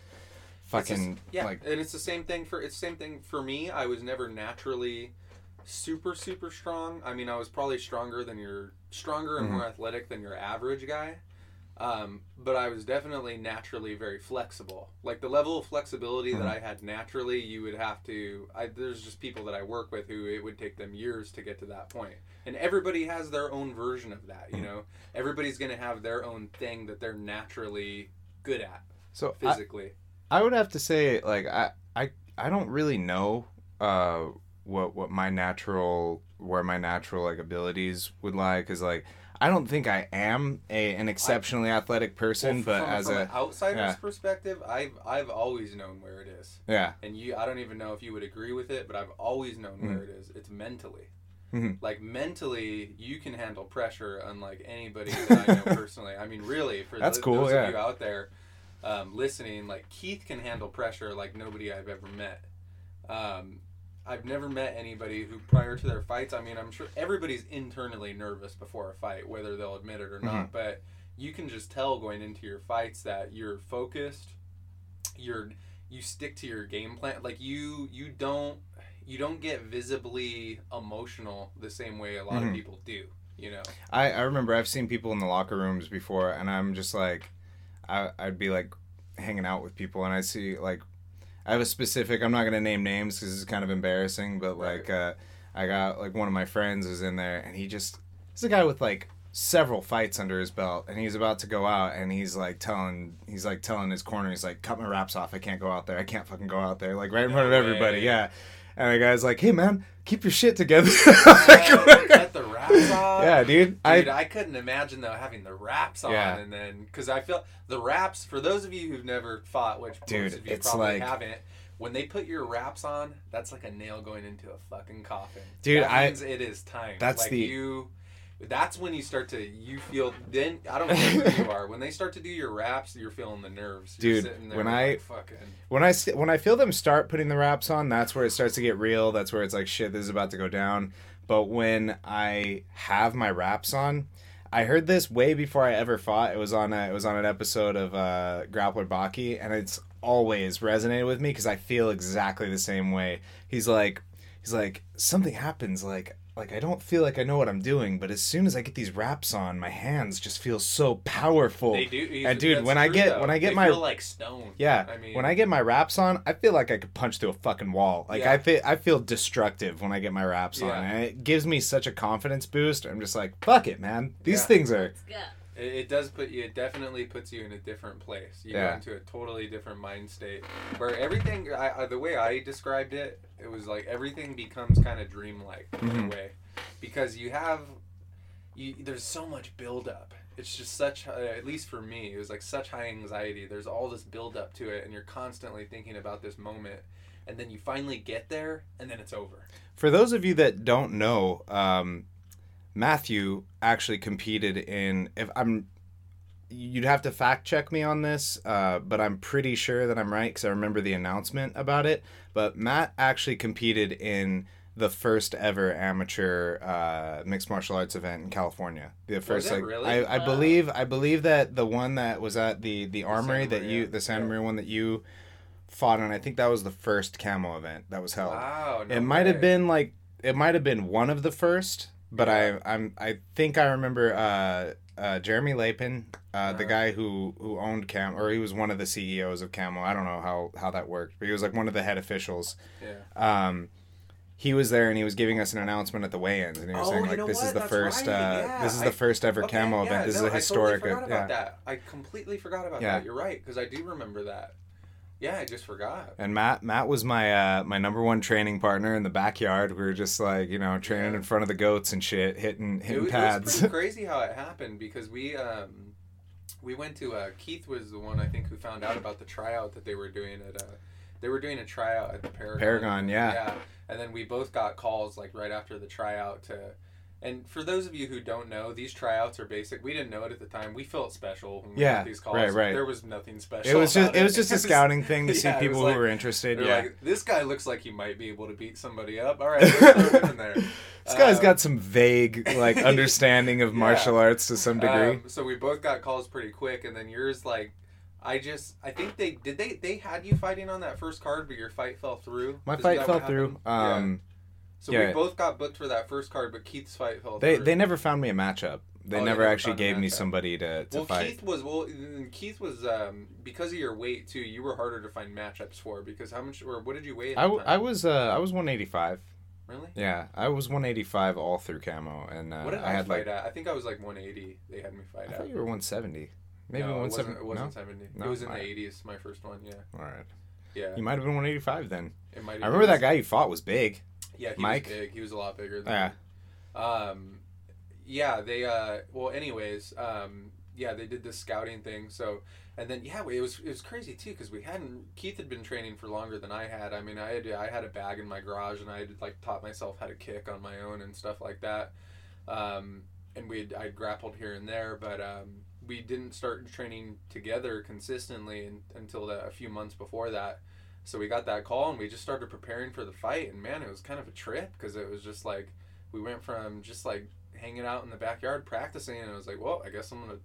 and it's the same thing for me. I was never naturally super, super strong. I mean, I was probably stronger and more athletic than your average guy. But I was definitely naturally very flexible. Like, the level of flexibility that I had naturally, you would have to... there's just people that I work with who it would take them years to get to that point. And everybody has their own version of that, Everybody's going to have their own thing that they're naturally good at, so physically. I would have to say, like, I don't really know where my natural like abilities would lie, because, like, I don't think I am an exceptionally athletic person, but from an outsider's perspective, I've always known where it is. Yeah. And I don't even know if you would agree with it, but I've always known where it is. It's mentally. Mm-hmm. Like, mentally, you can handle pressure unlike anybody that I know personally. I mean, really, for those of you out there listening, like, Keith can handle pressure like nobody I've ever met. I've never met anybody who, prior to their fights, I mean, I'm sure everybody's internally nervous before a fight, whether they'll admit it or not, but you can just tell going into your fights that you're focused, you stick to your game plan, like, you don't get visibly emotional the same way a lot of people do, I remember I've seen people in the locker rooms before, and I'm just like, I'd be like hanging out with people, and I see, like, I have a specific, I'm not going to name names because it's kind of embarrassing, but, like, I got, like, one of my friends was in there, and he's a guy with, like, several fights under his belt, and he's about to go out, and he's, like, telling his corner, he's, like, cut my wraps off, I can't go out there, I can't fucking go out there, like, right in front of everybody, yeah. And the guy's like, hey, man, keep your shit together. Cut the wraps off. Yeah, dude. I couldn't imagine, though, having the wraps on. And then, because I feel the wraps, for those of you who've never fought, which most of you probably haven't, when they put your wraps on, that's like a nail going into a fucking coffin. Dude, that means it is time. That's like that's when you start to, you feel, then, I don't know who you are. When they start to do your wraps, you're feeling the nerves. You're sitting there when I feel them start putting the wraps on, that's where it starts to get real. That's where it's like, shit, this is about to go down. But when I have my wraps on, I heard this way before I ever fought. It was on an episode of Grappler Baki, and it's always resonated with me because I feel exactly the same way. He's like, something happens, like, I don't feel like I know what I'm doing, but as soon as I get these wraps on, my hands just feel so powerful. They do. And dude, when I get my feel like stone. Yeah. I mean, when I get my wraps on, I feel like I could punch through a fucking wall. Like, I feel destructive when I get my wraps on. And it gives me such a confidence boost. I'm just like, fuck it, man. These things are. It does put you, it definitely puts you in a different place. You go into a totally different mind state where everything, the way I described it, it was like everything becomes kind of dreamlike in a way. Because you have, there's so much buildup. It's just such, at least for me, it was like such high anxiety. There's all this buildup to it, and you're constantly thinking about this moment. And then you finally get there, and then it's over. For those of you that don't know, Matthew actually competed in, you'd have to fact check me on this, but I'm pretty sure that I'm right because I remember the announcement about it. But Matt actually competed in the first ever amateur mixed martial arts event in California. The first, really? I believe that the one that was at the Armory, the Santa Maria one that you fought on, I think that was the first camo event that was held. Wow, no way. It might have been one of the first. But I think I remember Jeremy Lapin, the guy who owned Camo, or he was one of the CEOs of Camo. I don't know how that worked, but he was like one of the head officials. Yeah. He was there and he was giving us an announcement at the weigh-ins, and he was saying like, "This is the first ever Camo event. This is a historic." I totally forgot about that. I completely forgot about that. You're right, because I do remember that. Yeah, I just forgot. And Matt was my my number one training partner in the backyard. We were just like, training in front of the goats and shit, hitting pads. It was crazy how it happened, because we went to Keith was the one I think who found out about the tryout that they were doing at a tryout at the Paragon. Paragon, yeah. And then we both got calls like right after the tryout to. And for those of you who don't know, these tryouts are basic. We didn't know it at the time. We felt special when we got these calls. Right. There was nothing special. It was just a scouting thing to see people who were interested. Yeah. Like, this guy looks like he might be able to beat somebody up. All right, let's throw him in there. This guy's got some vague understanding of martial arts to some degree. So we both got calls pretty quick, and then yours I think they had you fighting on that first card, but your fight fell through. My fight fell through. So we both got booked for that first card, but Keith's fight fell through. They never found me a matchup. They never actually gave me somebody to fight. Keith was because of your weight too. You were harder to find matchups for, because how much or what did you weigh? I was 185. Really? Yeah, I was 185 all through Camo, and what did I had fight at? I think I was 180. They had me fight at. I thought you were 170. Maybe 170. It wasn't 70. No? It was in the 80s. My first one. Yeah. All right. Yeah. You might have been 185 then. I remember that guy you fought was big. Yeah, he was big. He was a lot bigger than me. They did this scouting thing. So, and then, it was crazy too, because Keith had been training for longer than I had. I mean, I had a bag in my garage, and I had taught myself how to kick on my own and stuff like that. And I'd grappled here and there, but we didn't start training together consistently until a few months before that. So we got that call, and we just started preparing for the fight, and man, it was kind of a trip, because it was just like, we went from just like hanging out in the backyard practicing, and it was like, well, I guess I'm going to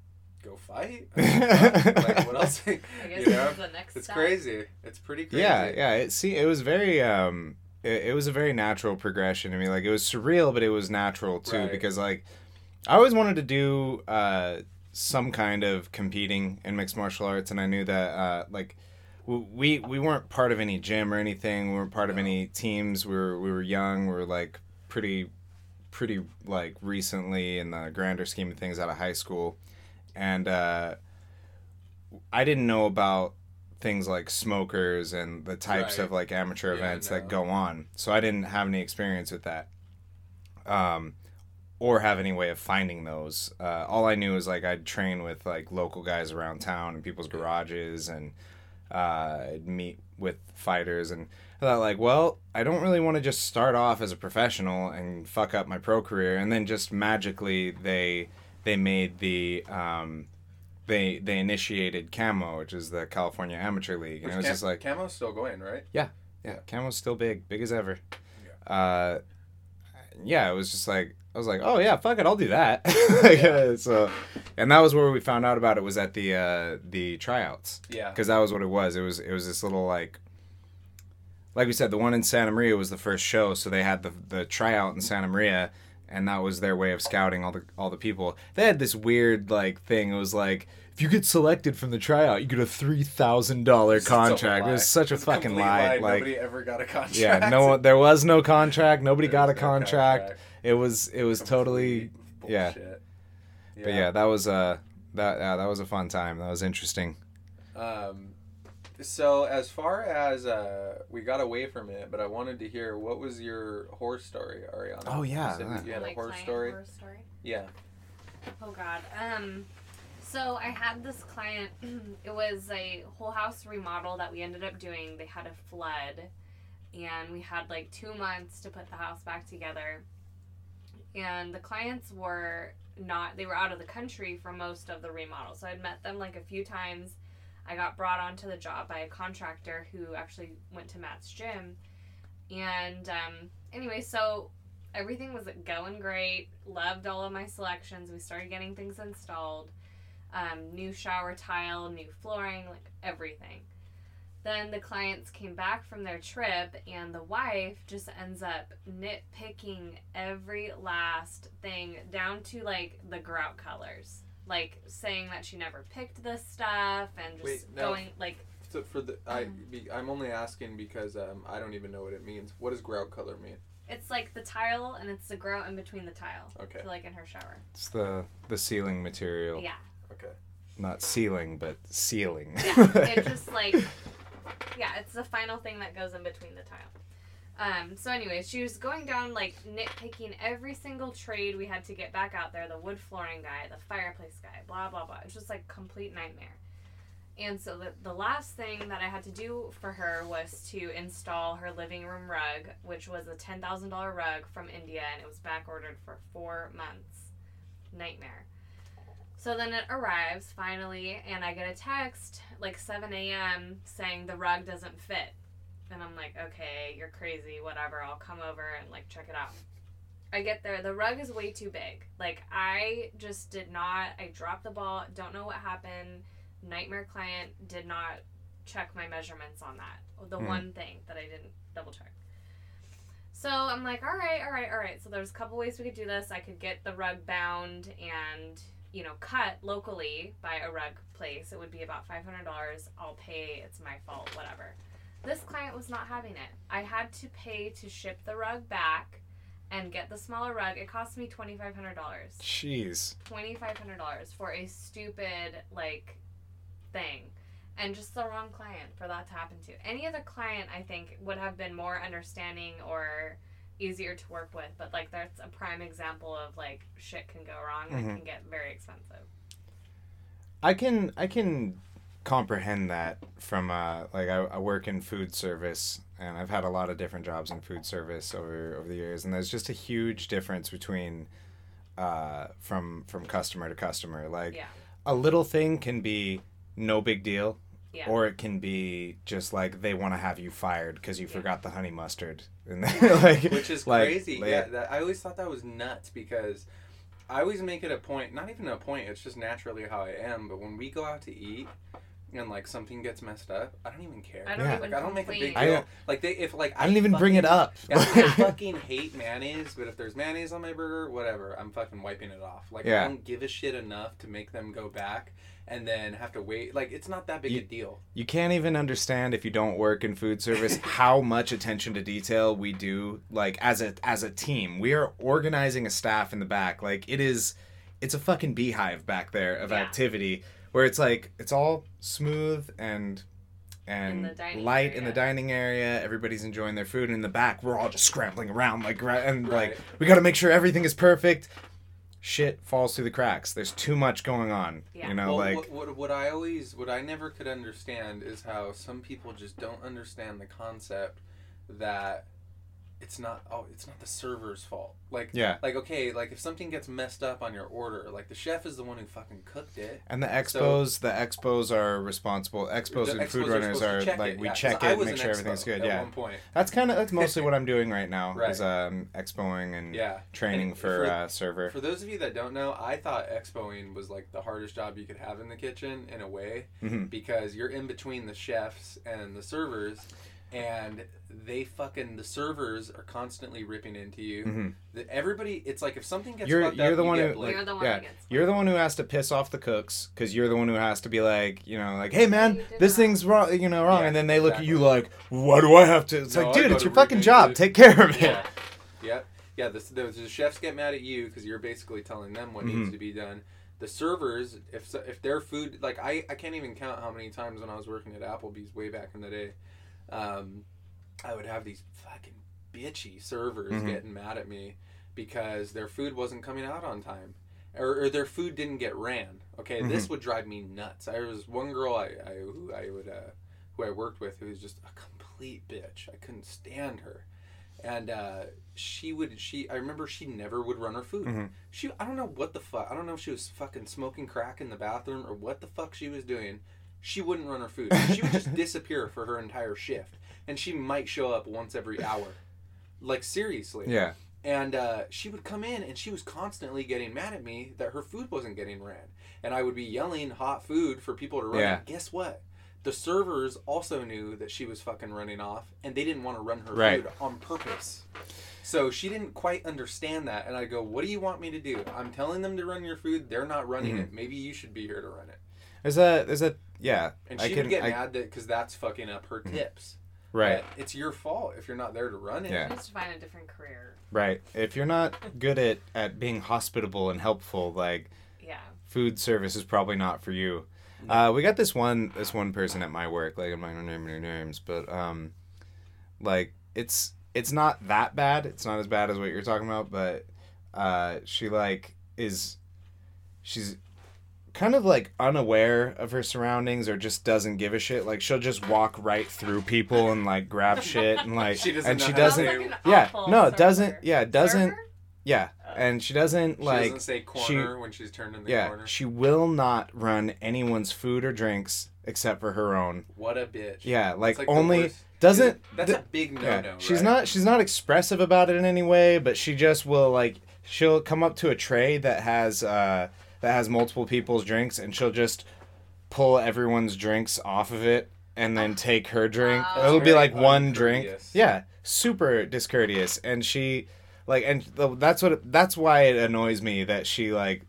go fight? What else? I guess this is the next step. It's crazy. It's pretty crazy. Yeah, it was very, it was a very natural progression to me. It was surreal, but it was natural too, because I always wanted to do some kind of competing in mixed martial arts, and I knew that we weren't part of any gym or anything. We weren't part of any teams. We were young. We were pretty recently in the grander scheme of things out of high school, and I didn't know about things like smokers and the types of amateur events that go on. So I didn't have any experience with that, or have any way of finding those. All I knew is I'd train with local guys around town and people's garages and. I'd meet with fighters, and I thought I don't really want to just start off as a professional and fuck up my pro career, and then just magically they made the they initiated Camo, which is the California Amateur League, and it was just like Camo's still going, right? Yeah, Camo's still big as ever. It was just I was like, oh yeah, fuck it, I'll do that. So, and that was where we found out about it, was at the tryouts. Yeah. Because that was what it was. It was this little like we said, the one in Santa Maria was the first show, so they had the tryout in Santa Maria, and that was their way of scouting all the people. They had this weird thing. It was if you get selected from the tryout, you get a $3,000 contract. It was such a fucking lie. Nobody ever got a contract. Yeah, no one. There was no contract. Nobody got a contract. It was totally bullshit. But that was That was a fun time. That was interesting. So as far as we got away from it, but I wanted to hear, what was your horror story, Ariana? Oh yeah, you had a horror story. Yeah. Oh God. So I had this client. It was a whole house remodel that we ended up doing. They had a flood, and we had like 2 months to put the house back together. And the clients were not. They were out of the country for most of the remodel. So I'd met them like a few times. I got brought onto the job by a contractor who actually went to Matt's gym. And anyway, so everything was going great. Loved all of my selections. We started getting things installed. New shower tile, new flooring, like everything. Then the clients came back from their trip, and the wife just ends up nitpicking every last thing down to, like, the grout colors. Like, saying that she never picked this stuff, and just So for the, I'm only asking because I don't even know what it means. What does grout color mean? It's like the tile, and it's the grout in between the tile. Okay. So like in her shower. It's the ceiling material. Yeah. Okay. Not ceiling, but ceiling. Yeah, it just like... Yeah, it's the final thing that goes in between the tile. So anyway, she was going down, like, nitpicking every single trade we had to get back out there. The wood flooring guy, the fireplace guy, blah, blah, blah. It's just, like, complete nightmare. And so the last thing that I had to do for her was to install her living room rug, which was a $10,000 rug from India, and it was back-ordered for 4 months. Nightmare. So then it arrives, finally, and I get a text, like, 7 a.m. saying the rug doesn't fit. And I'm like, okay, you're crazy, whatever, I'll come over and, like, check it out. I get there, the rug is way too big. Like, I dropped the ball, don't know what happened. Nightmare client did not check my measurements on that. The one thing that I didn't double check. So I'm like, all right. So there's a couple ways we could do this. I could get the rug bound and... you know, cut locally by a rug place. It would be about $500. I'll pay. It's my fault. Whatever. This client was not having it. I had to pay to ship the rug back and get the smaller rug. It cost me $2,500. Jeez. $2,500 for a stupid, like, thing. And just the wrong client for that to happen to. Any other client, I think, would have been more understanding or... easier to work with, but, like, that's a prime example of, like, shit can go wrong and it can get very expensive. I can comprehend that from, I work in food service, and I've had a lot of different jobs in food service over the years, and there's just a huge difference between, from customer to customer. Like, a little thing can be no big deal, or it can be just, like, they want to have you fired because you forgot the honey mustard. And like, which is like, crazy. I always thought that was nuts because I always make it a point, not even a point, it's just naturally how I am, but when we go out to eat and, like, something gets messed up, I don't even care. I don't make a big deal. I don't even bring it up. I fucking hate mayonnaise, but if there's mayonnaise on my burger, whatever, I'm fucking wiping it off. Like, I don't give a shit enough to make them go back and then have to wait. Like, it's not that big a deal. You can't even understand, if you don't work in food service, how much attention to detail we do, like, as a team. We are organizing a staff in the back. Like, it's a fucking beehive back there of activity where it's, like, it's all smooth and light in the dining area. Everybody's enjoying their food. And in the back, we're all just scrambling around, like, and, like, we got to make sure everything is perfect. Shit falls through the cracks. There's too much going on. Yeah. You know, well, like what I never could understand is how some people just don't understand the concept that it's not the server's fault. Like, if something gets messed up on your order, like, the chef is the one who fucking cooked it. And the expos, are responsible. Expos and food runners are, like, we check it, make sure everything's good. At one point. That's mostly what I'm doing right now, is expoing and training for server. For those of you that don't know, I thought expoing was, like, the hardest job you could have in the kitchen, in a way, because you're in between the chefs and the servers. And the servers are constantly ripping into you. Everybody, it's like if something gets fucked up, you're the one who has to piss off the cooks, because you're the one who has to be like, you know, like, hey man, this thing's wrong, you know, wrong. And then they look at you like, why do I have to? It's like, dude, it's your fucking job. Take care of it. The chefs get mad at you because you're basically telling them what needs to be done. the servers, if their food, like I can't even count how many times when I was working at Applebee's way back in the day, I would have these fucking bitchy servers mm-hmm. getting mad at me because their food wasn't coming out on time, or their food didn't get ran. Okay, mm-hmm. This would drive me nuts. There was one girl who I worked with who was just a complete bitch. I couldn't stand her. And I remember she never would run her food. Mm-hmm. I don't know what the fuck. I don't know if she was fucking smoking crack in the bathroom or what the fuck she was doing. She wouldn't run her food. She would just disappear for her entire shift. And she might show up once every hour. Like, seriously. Yeah. And she would come in, and she was constantly getting mad at me that her food wasn't getting ran. And I would be yelling hot food for people to run. Yeah. Guess what? The servers also knew that she was fucking running off, and they didn't want to run her right. food on purpose. So she didn't quite understand that, and I go, what do you want me to do? I'm telling them to run your food. They're not running mm-hmm. it. Maybe you should be here to run it. There's a yeah. And she would get mad because that's fucking up her mm-hmm. tips. Right. But it's your fault if you're not there to run it. Yeah. You need to find a different career. Right. If you're not good at being hospitable and helpful, like, yeah. food service is probably not for you. We got this one person at my work, like, I'm not gonna name any names, but like it's not that bad. It's not as bad as what you're talking about, but she's kind of like unaware of her surroundings or just doesn't give a shit. Like, she'll just walk right through people and like grab shit and like Yeah, and she doesn't like. She doesn't say corner when she's turned in the corner. Yeah, she will not run anyone's food or drinks except for her own. What a bitch! Yeah, like only doesn't. That's a big no-no. Yeah. Right? She's not expressive about it in any way, but she just will like. She'll come up to a tray that has multiple people's drinks, and she'll just pull everyone's drinks off of it and then take her drink. Wow. It'll be like one drink. Yeah, super discourteous, and she. Like, and that's why it annoys me that she, like,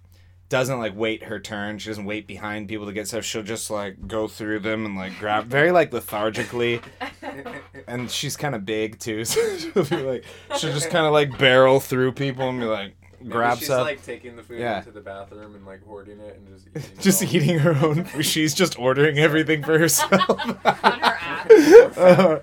doesn't, like, wait her turn. She doesn't wait behind people to get stuff. She'll just, like, go through them and, like, grab very, like, lethargically. And she's kind of big, too. So she'll just kind of, like, barrel through people and be like, grabs she's up. She's, like, taking the food into the bathroom and, like, hoarding it and just eating it. Just eating her own food. She's just ordering everything for herself. On her ass.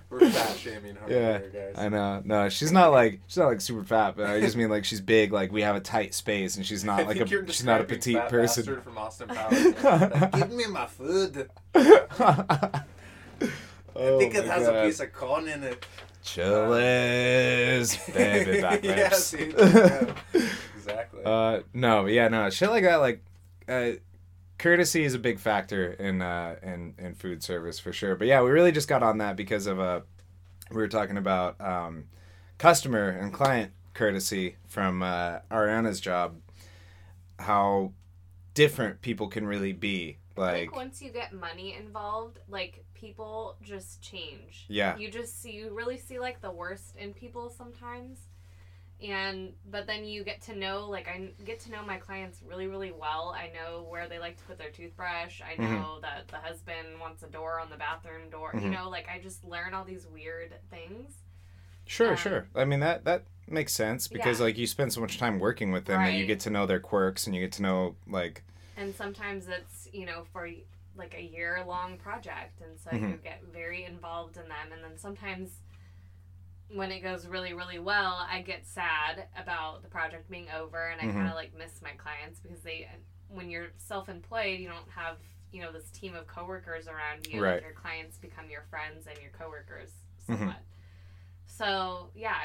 We're fat shaming her. Yeah, guys. I know. No, she's not like super fat, but I just mean, like, she's big. Like, we have a tight space, and she's not like she's not a petite person. From Austin Powers. Like, give me my food. I think it has a piece of corn in it. Chili's, baby, backwards. Yeah, exactly. Shit like that. Like, courtesy is a big factor in food service for sure. But yeah, we really just got on that because of we were talking about customer and client courtesy from Ariana's job. How different people can really be. Like, once you get money involved, like, people just change. Yeah. You really see like the worst in people sometimes. But then you get to know, like, I get to know my clients really, really well. I know where they like to put their toothbrush. I know mm-hmm. that the husband wants a door on the bathroom door. Mm-hmm. You know, like, I just learn all these weird things. Sure. I mean, that makes sense because like, you spend so much time working with them that you get to know their quirks and you get to know, like. And sometimes it's, you know, for like a year-long project, and so mm-hmm. you get very involved in them, and then sometimes when it goes really, really well, I get sad about the project being over, and I mm-hmm. kind of like miss my clients because when you're self-employed, you don't have, you know, this team of coworkers around you. Right. And your clients become your friends and your coworkers somewhat. Mm-hmm. So yeah,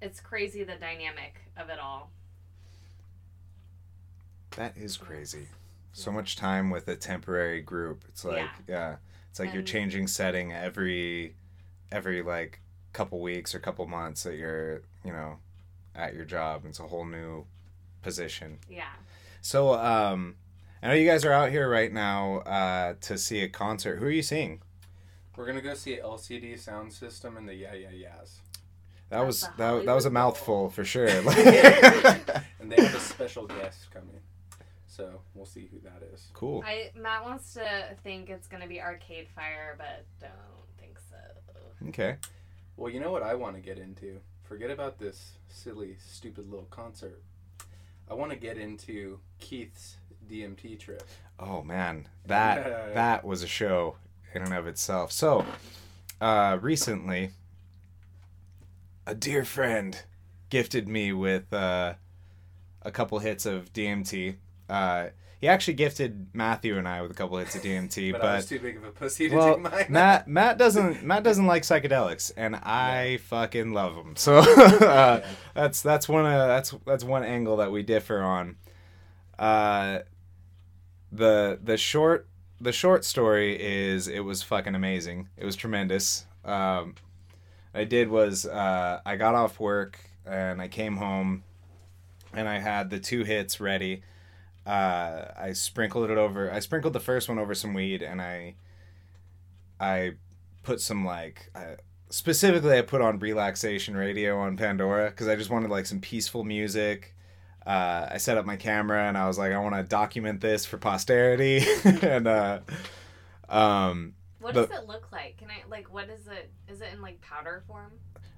it's crazy, the dynamic of it all. That is crazy. So much time with a temporary group. It's like, it's like, and you're changing setting every like couple weeks or couple months that you're, you know, at your job. It's a whole new position. Yeah. So, I know you guys are out here right now to see a concert. Who are you seeing? We're going to go see LCD Sound System and the Yeah Yeah Yeahs. That was a mouthful for sure. And they have a special guest coming. So we'll see who that is. Cool. Matt wants to think it's going to be Arcade Fire, but don't think so. Okay. Well, you know what I want to get into? Forget about this silly, stupid little concert. I want to get into Keith's DMT trip. Oh, man. That was a show in and of itself. So, recently, a dear friend gifted me with a couple hits of DMT. He actually gifted Matthew and I with a couple hits of DMT, but I was too big of a pussy to take mine. Matt doesn't like psychedelics, and I fucking love them. So that's one angle that we differ on. The short story is it was fucking amazing. It was tremendous. I did was I got off work and I came home, and I had the two hits ready. I sprinkled the first one over some weed, and I put some, like, specifically I put on relaxation radio on Pandora, because I just wanted, like, some peaceful music. I set up my camera, and I was like, I want to document this for posterity. And does it look like? Can I, like, what is it? Is it in, like, powder form?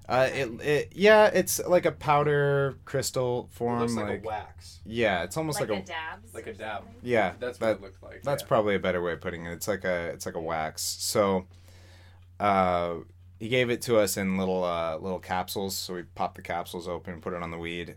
It's like a powder crystal form. It looks like a wax. Yeah, it's almost like a dabs. Like a dab. Yeah, that's what it looked like. That's probably a better way of putting it. It's like a wax. So, he gave it to us in little capsules. So we popped the capsules open and put it on the weed.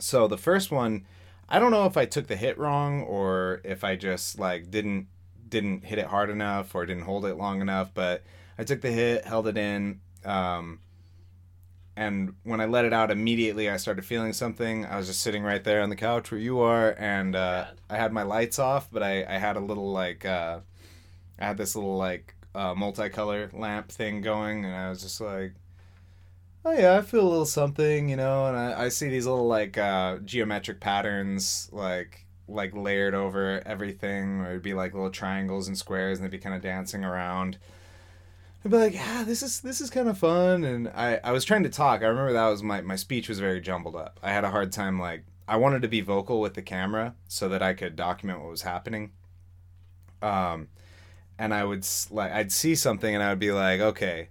So the first one, I don't know if I took the hit wrong or if I just, like, didn't hit it hard enough or didn't hold it long enough, but I took the hit, held it in. And when I let it out, immediately I started feeling something. I was just sitting right there on the couch where you are, and I had my lights off, but I had a little, like, I had this little, like, multicolor lamp thing going, and I was just like, oh yeah, I feel a little something, you know, and I see these little, like, geometric patterns, like layered over everything, where it'd be like little triangles and squares, and they'd be kind of dancing around. I'd be like, yeah, this is kind of fun. And I was trying to talk. I remember that was my speech was very jumbled up. I had a hard time, like, I wanted to be vocal with the camera so that I could document what was happening. And I would, like, I'd see something and I would be like, okay,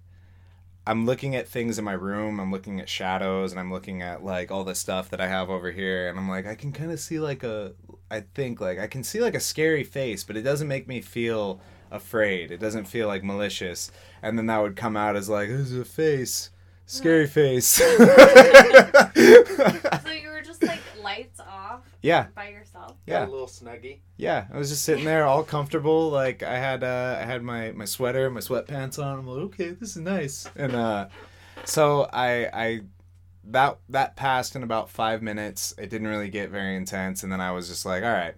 I'm looking at things in my room. I'm looking at shadows, and I'm looking at, like, all the stuff that I have over here. And I'm like, I can kind of see, like, I can see, like, a scary face, but it doesn't make me feel afraid. It doesn't feel, like, malicious. And then that would come out as, like, this is a face, scary face. So you were just, like, lights off. Yeah. By yourself. Yeah. Got a little snuggie. Yeah, I was just sitting there, all comfortable. Like, I had my sweater, my sweatpants on. I'm like, okay, this is nice. And so that passed in about 5 minutes. It didn't really get very intense. And then I was just like, all right,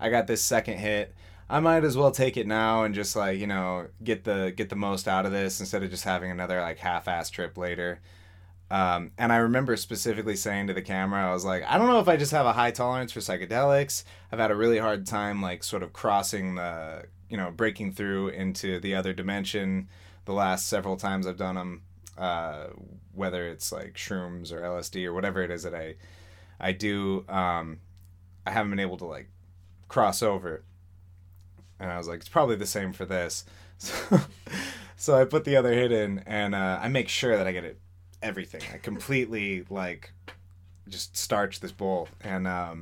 I got this second hit. I might as well take it now and just, like, you know, get the most out of this instead of just having another, like, half-ass trip later. And I remember specifically saying to the camera, I was like, I don't know if I just have a high tolerance for psychedelics. I've had a really hard time, like, sort of crossing the, you know, breaking through into the other dimension the last several times I've done them, whether it's, like, shrooms or LSD or whatever it is that I do. I haven't been able to, like, cross over. And I was like, it's probably the same for this. So I put the other hit in, and I make sure that I get it, everything. I completely, like, just starch this bowl. And I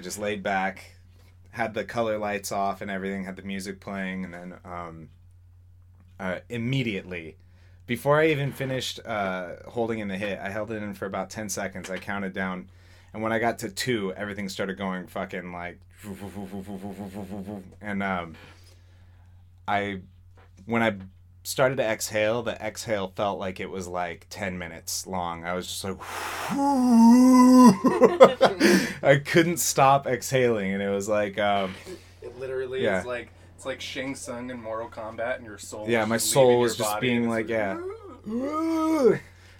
just laid back, had the color lights off and everything, had the music playing. And then immediately, before I even finished holding in the hit, I held it in for about 10 seconds. I counted down. And when I got to 2, everything started going fucking, like, and when I started to exhale, the exhale felt like it was, like, 10 minutes long. I was just like, I couldn't stop exhaling, and it was like, it literally is like, it's like Shang Tsung in Mortal Kombat, and your soul. Yeah, my soul was just being like, yeah.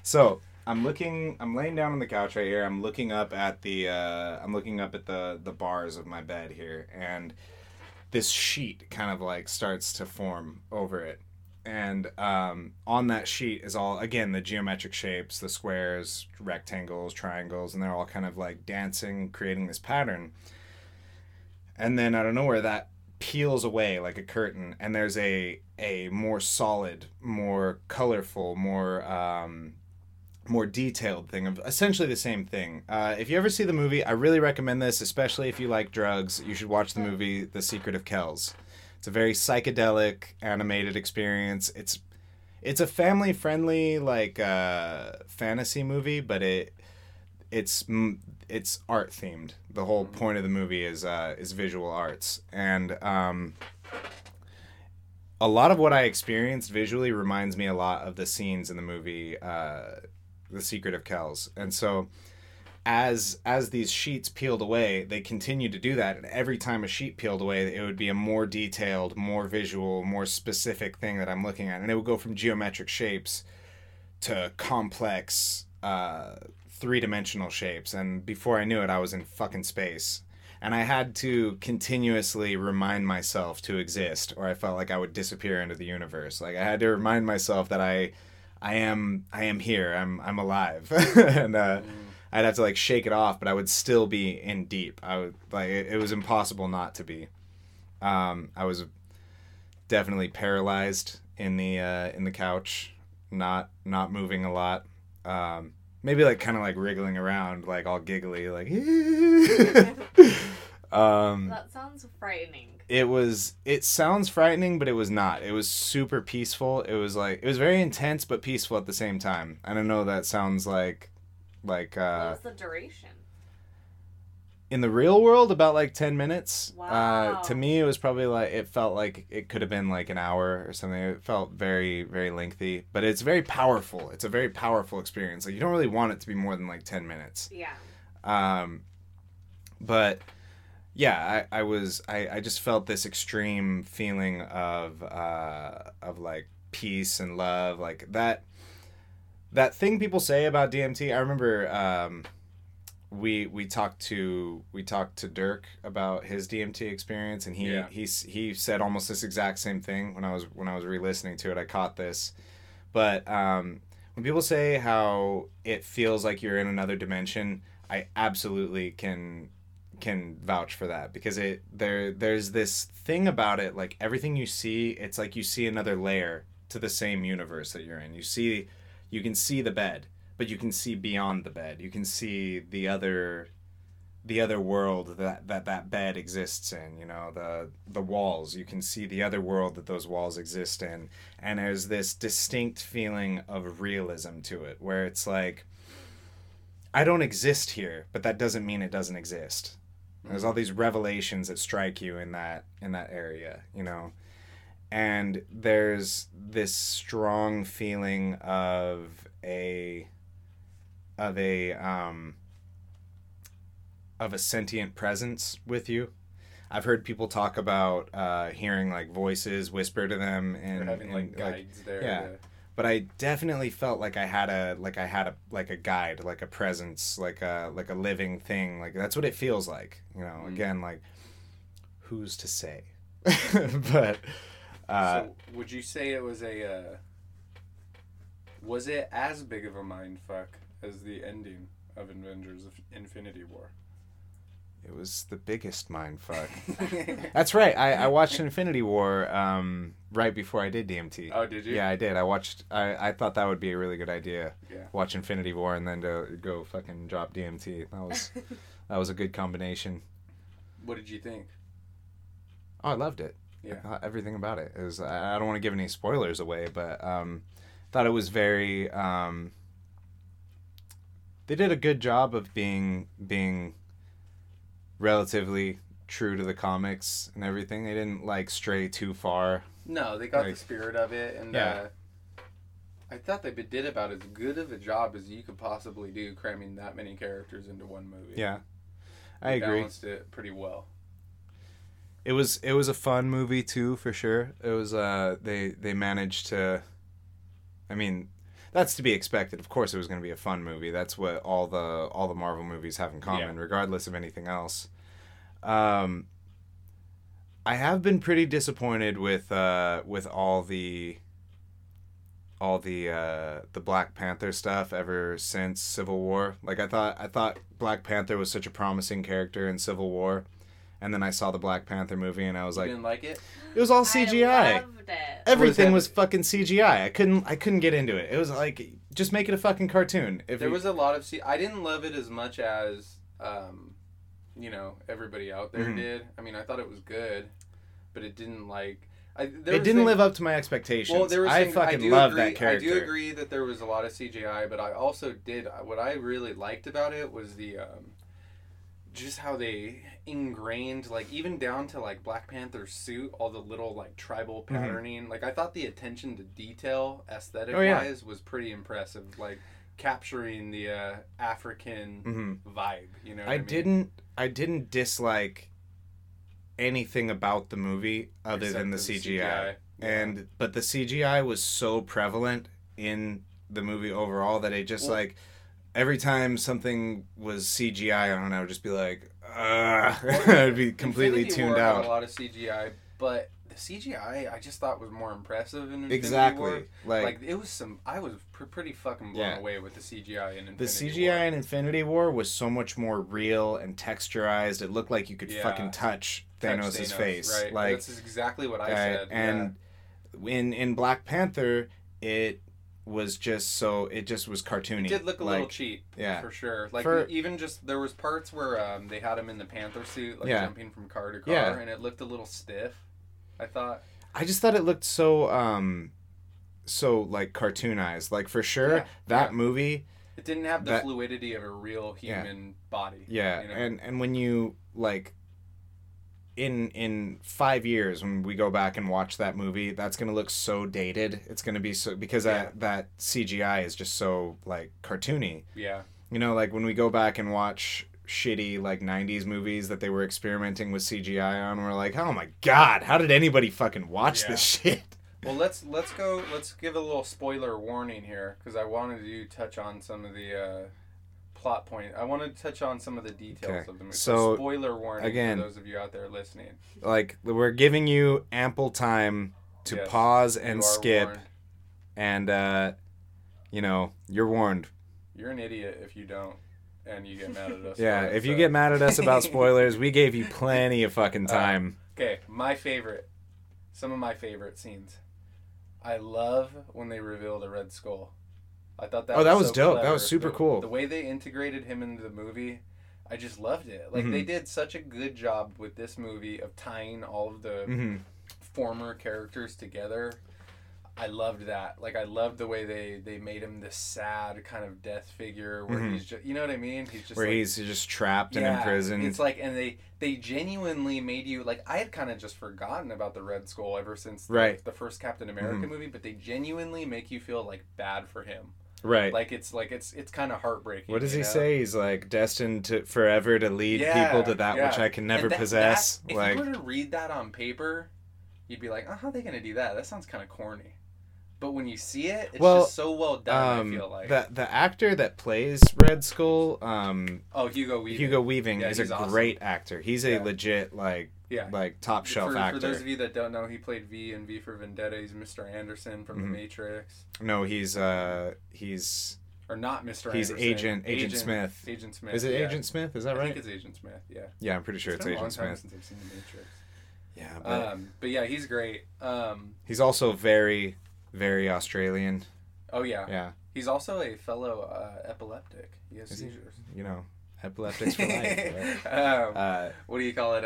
So I'm laying down on the couch right here. I'm looking up at the bars of my bed here, and this sheet kind of, like, starts to form over it. And on that sheet is all, again, the geometric shapes, the squares, rectangles, triangles, and they're all kind of, like, dancing, creating this pattern. And then I don't know where that peels away like a curtain, and there's a more solid, more colorful, more more detailed thing of essentially the same thing. If you ever see the movie, I really recommend this, especially if you like drugs. You should watch the movie The Secret of Kells. It's a very psychedelic animated experience. It's a family friendly like fantasy movie, but it's art themed. The whole point of the movie is visual arts, and a lot of what I experienced visually reminds me a lot of the scenes in the movie The Secret of Kells. And so as these sheets peeled away, they continued to do that. And every time a sheet peeled away, it would be a more detailed, more visual, more specific thing that I'm looking at. And it would go from geometric shapes to complex three-dimensional shapes. And before I knew it, I was in fucking space. And I had to continuously remind myself to exist, or I felt like I would disappear into the universe. Like I had to remind myself that I am here. I'm alive. And I'd have to like shake it off, but I would still be in deep. It was impossible not to be. I was definitely paralyzed in the couch, not moving a lot. Maybe like kind of like wriggling around, like all giggly, like. That sounds frightening. It sounds frightening, but it was not. It was super peaceful. It was very intense, but peaceful at the same time. I don't know. That sounds like. What was the duration? In the real world, about like 10 minutes. Wow. To me, it was probably like it felt like it could have been like an hour or something. It felt very, very lengthy, but it's very powerful. It's a very powerful experience. Like you don't really want it to be more than like 10 minutes. Yeah. But. Yeah, I just felt this extreme feeling of like peace and love, like that thing people say about DMT. I remember we talked to Dirk about his DMT experience, and he said almost this exact same thing when I was re-listening to it. I caught this, but when people say how it feels like you're in another dimension, I absolutely can vouch for that, because there's this thing about it, like everything you see, it's like you see another layer to the same universe that you're in. You can see the bed, but you can see beyond the bed. You can see the other world that bed exists in, you know, the walls. You can see the other world that those walls exist in. And there's this distinct feeling of realism to it, where it's like, I don't exist here, but that doesn't mean it doesn't exist. There's all these revelations that strike you in that area, you know, and there's this strong feeling of a sentient presence with you. I've heard people talk about hearing like voices whisper to them, and having like guides there. Yeah. But I definitely felt like I had a guide, like a presence, like a living thing. Like that's what it feels like, you know. Mm-hmm. Again, like who's to say? But so would you say it was was it as big of a mind fuck as the ending of Avengers: Infinity War? It was the biggest mind fuck. That's right. I watched Infinity War right before I did DMT. Oh, did you? Yeah, I did. I thought that would be a really good idea. Yeah. Watch Infinity War and then to go fucking drop DMT. That was a good combination. What did you think? Oh, I loved it. Yeah. I thought everything about it. I don't want to give any spoilers away, but thought it was very. They did a good job of being relatively true to the comics and everything. They didn't like stray too far. No, they got the spirit of it, and yeah. I thought they did about as good of a job as you could possibly do cramming that many characters into one movie. Yeah, I agree. Balanced it pretty well. It was a fun movie too, for sure. It was they managed to. I mean, that's to be expected. Of course it was going to be a fun movie. That's what all the Marvel movies have in common, yeah, regardless of anything else. I have been pretty disappointed with all the Black Panther stuff ever since Civil War. Like I thought Black Panther was such a promising character in Civil War, and then I saw the Black Panther movie and I was like, you didn't like it? It was all CGI. I loved it. Everything was fucking CGI. I couldn't get into it. It was like Just make it a fucking cartoon. There was a lot of... I didn't love it as much as, everybody out there did. I mean, I thought it was good, but it didn't, like... It didn't live up to my expectations. Well, there was I fucking love that character. I do agree that there was a lot of CGI, but I also did... What I really liked about it was the... just how they ingrained, like, even down to, like, Black Panther's suit, all the little, like, tribal patterning. Mm-hmm. Like, I thought the attention to detail, aesthetic-wise, was pretty impressive. Like, capturing the African vibe, you know what I mean? I didn't dislike anything about the movie other than the CGI. But the CGI was so prevalent in the movie overall that it just, every time something was CGI on, I would just be like, I'd be completely tuned out. A lot of CGI, but the CGI I just thought was more impressive in Infinity War. Like it was I was pretty fucking blown away with the CGI in Infinity War. The CGI in Infinity War was so much more real and texturized. It looked like you could fucking touch Thanos' face. Right. Like, that's exactly what I said. And in Black Panther, it was just was cartoony. It did look a little cheap, for sure. Like, even just, there was parts where they had him in the Panther suit, like jumping from car to car, and it looked a little stiff, I thought. I just thought it looked so cartoonized. Like, for sure, that movie... It didn't have the fluidity of a real human body. Yeah, you know? And when you, like... In 5 years, when we go back and watch that movie, that's going to look so dated. It's going to be so... Because that CGI is just so, like, cartoony. Yeah. You know, like, when we go back and watch shitty, like, 90s movies that they were experimenting with CGI on, we're like, oh my God, how did anybody fucking watch this shit? Well, let's give a little spoiler warning here, because I wanted to touch on some of the... plot point. I want to touch on some of the details of the movie. So, spoiler warning again, for those of you out there listening. Like, we're giving you ample time to pause and skip, warned. And you're warned. You're an idiot if you don't, and you get mad at us. Yeah, if you get mad at us about spoilers, we gave you plenty of fucking time. Okay, some of my favorite scenes. I love when they reveal the Red Skull. I thought that was dope. Clever. That was super cool. The way they integrated him into the movie, I just loved it. Like, they did such a good job with this movie of tying all of the former characters together. I loved that. Like, I loved the way they made him this sad kind of death figure where he's just, you know what I mean? He's just he's just trapped and imprisoned. It's like, and they genuinely made you, like, I had kind of just forgotten about the Red Skull ever since the first Captain America movie, but they genuinely make you feel, like, bad for him. Right. Like, it's kind of heartbreaking. What does he say? He's, like, destined to forever to lead people to that which I can never possess. If you were to read that on paper, you'd be like, oh, how are they going to do that? That sounds kind of corny. But when you see it, it's just so well done, I feel like. The actor that plays Red Skull... Hugo Weaving. Hugo Weaving is a great actor. He's a legit, like top shelf actor. For those of you that don't know, he played V in V for Vendetta. He's Mr. Anderson from The Matrix. No, he's... Or not Mr. Anderson. He's Agent Smith. Agent Smith. Is it Agent Smith? Is that right? I think it's Agent Smith, yeah, I'm pretty sure it's Agent Smith. It's been a long time since I've seen The Matrix. Yeah, but yeah, he's great. He's also very... very Australian. Oh, yeah. Yeah. He's also a fellow epileptic. He has seizures. You know, epileptics for life. Right? What do you call it?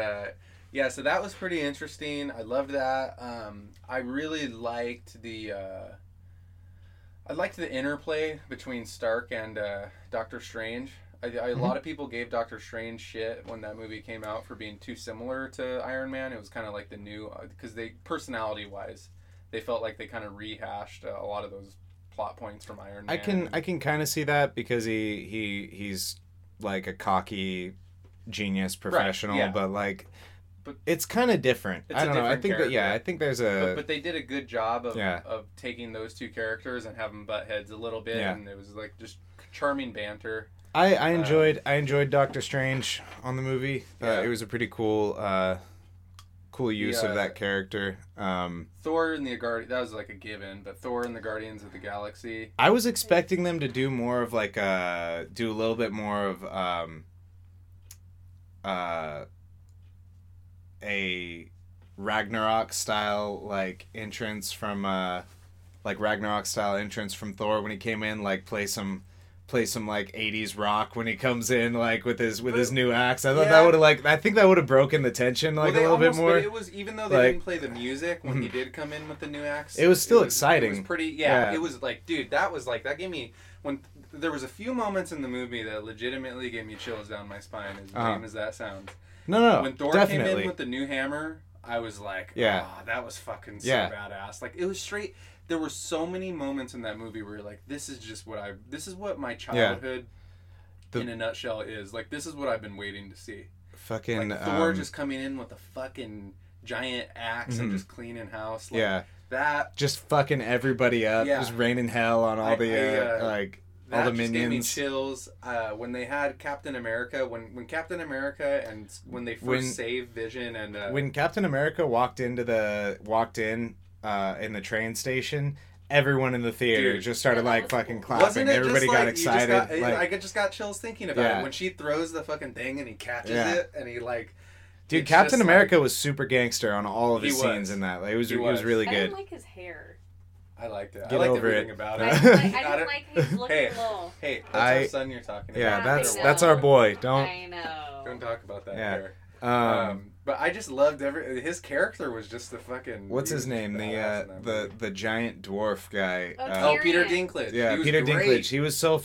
Yeah, so that was pretty interesting. I loved that. I really liked the interplay between Stark and Doctor Strange. A lot of people gave Doctor Strange shit when that movie came out for being too similar to Iron Man. It was kind of like the new... Because they, personality-wise... They felt like they kind of rehashed a lot of those plot points from Iron Man. I can kind of see that because he's like a cocky genius professional, but it's kind of different. I don't know. I think that I think there's a but they did a good job of taking those two characters and have them butt heads a little bit, and it was like just charming banter. I enjoyed Doctor Strange on the movie. It was a pretty cool. Cool use of that character. Thor and the Guardians, that was like a given, but Thor and the Guardians of the Galaxy. I was expecting them to do more of like do a little bit more of a Ragnarok style like entrance from like Ragnarok style entrance from Thor when he came in, like play some like 80s rock when he comes in, like with his new axe. I thought that would have I think that would have broken the tension a little bit more. It was, even though they didn't play the music when he did come in with the new axe, it was still exciting. It was pretty, It was like, dude, that was like, that gave me, when there was a few moments in the movie that legitimately gave me chills down my spine, as lame as that sounds. No, when Thor came in with the new hammer, I was like, that was fucking so badass. Like, it was straight. There were so many moments in that movie where you're like, this is what my childhood in a nutshell is. Like, this is what I've been waiting to see. Fucking like, Thor just coming in with a fucking giant axe and just cleaning house. Like, that just fucking everybody up. Just raining hell on all all the minions. That just gave me chills. When they had Captain America, when Captain America and when they first saved Vision, and when Captain America walked in in the train station, everyone in the theater just started like fucking clapping. Wasn't it everybody just, like, got excited? I just got chills thinking about it when she throws the fucking thing and he catches it and he like. Dude, Captain America was super gangster on all of his scenes in that. Like, it was really good. I didn't like his hair. I liked it. I liked everything about it. I didn't like his look at all. Hey, that's our son you're talking about. Yeah, that's our boy. Don't talk about that hair. But I just loved his character was just the fucking... What's his name? The giant dwarf guy. Peter Dinklage. Yeah, Peter Dinklage. He was so...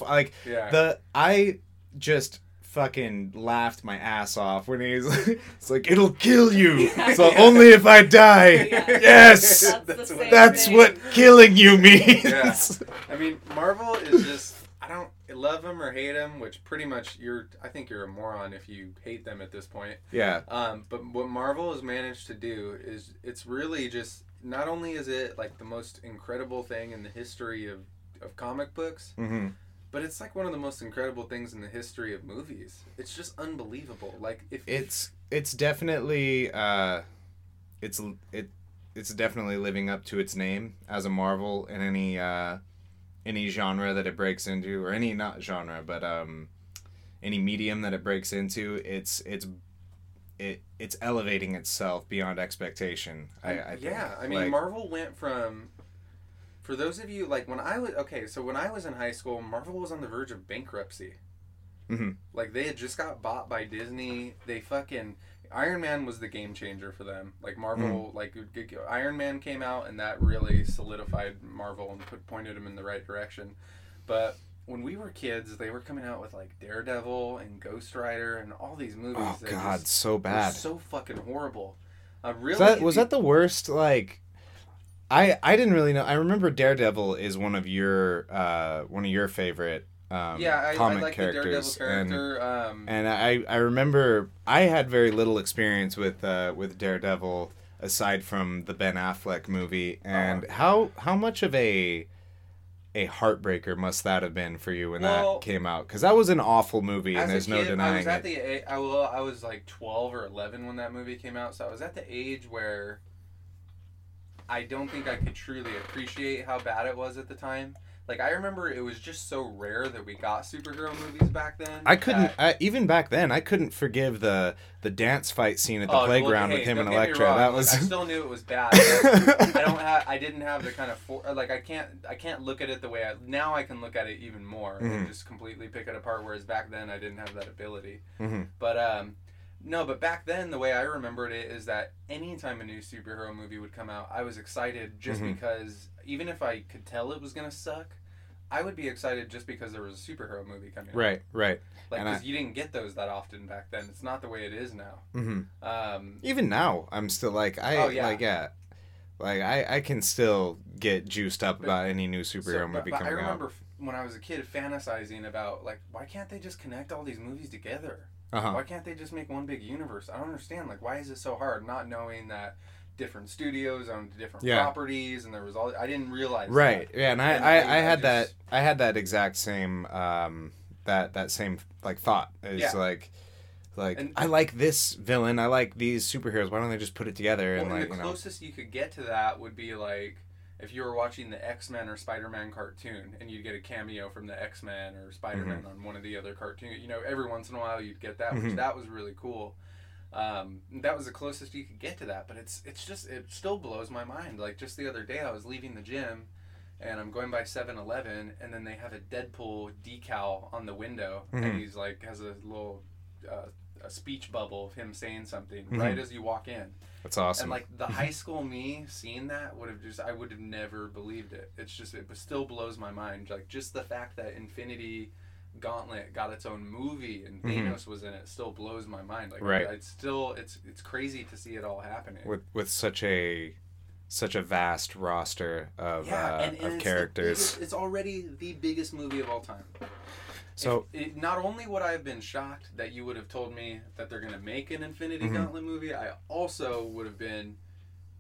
I just fucking laughed my ass off when he's like, it's like, it'll kill you, so only if I die. Yes! That's what killing you means. Yeah. I mean, Marvel is just... I love them or hate them, which pretty much I think you're a moron if you hate them at this point. Yeah. But what Marvel has managed to do is, it's really just, not only is it like the most incredible thing in the history of comic books, but it's like one of the most incredible things in the history of movies. It's just unbelievable. Like, if it's definitely it's definitely living up to its name as a Marvel in any genre that it breaks into, or any, not genre, but any medium that it breaks into, it's elevating itself beyond expectation. I think. Yeah, I mean, like, Marvel went from, for those of you, like, when I was in high school, Marvel was on the verge of bankruptcy. Mm-hmm. Like, they had just got bought by Disney. They fucking... Iron Man was the game changer for them. Like, Marvel, Iron Man came out, and that really solidified Marvel and pointed them in the right direction. But when we were kids, they were coming out with, like, Daredevil and Ghost Rider and all these movies. Oh, that God, just, so bad. So fucking horrible. Really, was that the worst, like... I didn't really know. I remember Daredevil is one of your favorite comic characters, the Daredevil character, and I remember I had very little experience with Daredevil aside from the Ben Affleck movie. And how much of a heartbreaker must that have been for you when that came out? Because that was an awful movie, and there's no denying it. I was like 12 or 11 when that movie came out, so I was at the age where I don't think I could truly appreciate how bad it was at the time. Like, I remember it was just so rare that we got superhero movies back then. Even back then, I couldn't forgive the dance fight scene at the playground with him and Elektra. That was... I still knew it was bad. I didn't have the kind of... I can't look at it the way I... Now I can look at it even more and just completely pick it apart, whereas back then I didn't have that ability. Mm-hmm. But, no, but back then, the way I remembered it is that anytime a new superhero movie would come out, I was excited just because... Even if I could tell it was going to suck, I would be excited just because there was a superhero movie coming out. Right. Like, because you didn't get those that often back then. It's not the way it is now. Mm-hmm. Even now, I'm still like, I can still get juiced up about any new superhero movie coming out. I remember when I was a kid fantasizing about, like, why can't they just connect all these movies together? Uh-huh. Why can't they just make one big universe? I don't understand. Like, why is it so hard? Not knowing that different studios owned different properties, and there was all... I didn't realize that. Yeah, and I had that exact same that same like thought. It's like and, I like this villain, I like these superheroes, why don't they just put it together? And like, the closest you could get to that would be like if you were watching the X-Men or Spider-Man cartoon, and you'd get a cameo from the X-Men or Spider-Man on one of the other cartoons. You know, every once in a while you'd get that, which that was really cool. That was the closest you could get to that, but it still blows my mind. Like, just the other day I was leaving the gym and I'm going by 7-Eleven, and then they have a Deadpool decal on the window, and he's like, has a little a speech bubble of him saying something right as you walk in. That's awesome. And like the high school me seeing that would have just, I would have never believed it. It's just, it still blows my mind. Like just the fact that Infinity Gauntlet got its own movie and Thanos was in it still blows my mind. Like it's still, it's crazy to see it all happening with such a vast roster of and of characters. It's already the biggest movie of all time. So it, not only would I have been shocked that you would have told me that they're going to make an Infinity Gauntlet movie, I also would have been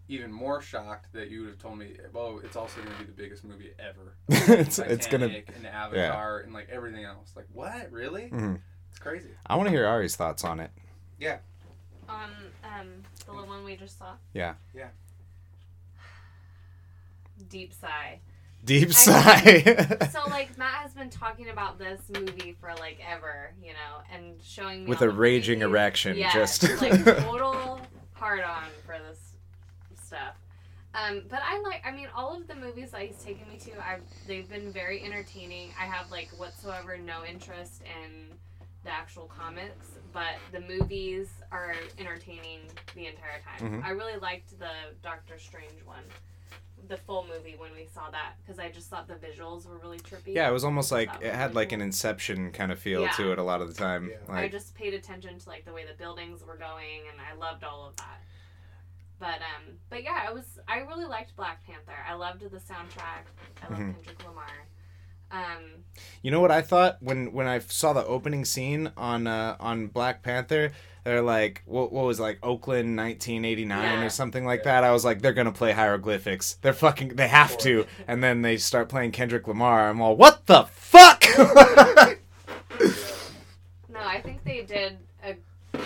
even more shocked that you would have told me, well, it's also going to be the biggest movie ever. It's going to be an Avatar and like everything else. Like, what? Really? It's crazy. I want to hear Ari's thoughts on it. Yeah. On the little one we just saw? Yeah. Yeah. Deep sigh. Deep sigh. Mean, so, like, Matt has been talking about this movie for, like, ever, you know, and showing me... With a raging erection, just... like, total hard-on for this stuff. But I like... I mean, all of the movies that he's taken me to, they've been very entertaining. I have, like, whatsoever no interest in the actual comics, but the movies are entertaining the entire time. I really liked the Doctor Strange one. The full movie when we saw that, because I just thought the visuals were really trippy. Yeah, it was almost like it had really like cool. An Inception kind of feel to it a lot of the time. Yeah. Like, I just paid attention to like the way the buildings were going, and I loved all of that. But yeah, I really liked Black Panther. I loved the soundtrack. I loved Kendrick Lamar. You know what I thought when I saw the opening scene on Black Panther? They're like, what was it, like Oakland 1989 or something like that? I was like, they're going to play hieroglyphics. They're fucking, they have to. And then they start playing Kendrick Lamar. I'm all, what the fuck? No, I think they did a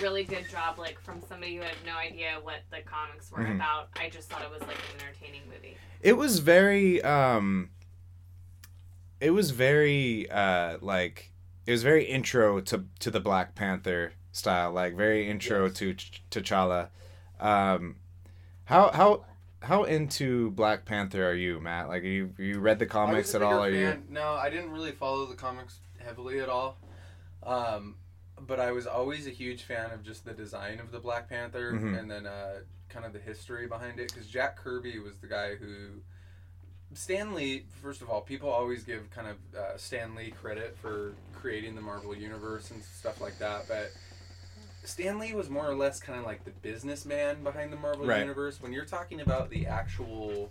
really good job, like from somebody who had no idea what the comics were about. I just thought it was like an entertaining movie. It was very, it was very intro to the Black Panther style, like very intro to T'Challa. How into Black Panther are you, Matt? Like, you read the comics at all? Are you? No, I didn't really follow the comics heavily at all. But I was always a huge fan of just the design of the Black Panther and then kind of the history behind it, because Jack Kirby was the guy who. Stan Lee, first of all, people always give kind of Stan Lee credit for creating the Marvel Universe and stuff like that, but Stan Lee was more or less kind of like the businessman behind the Marvel Universe. When you're talking about the actual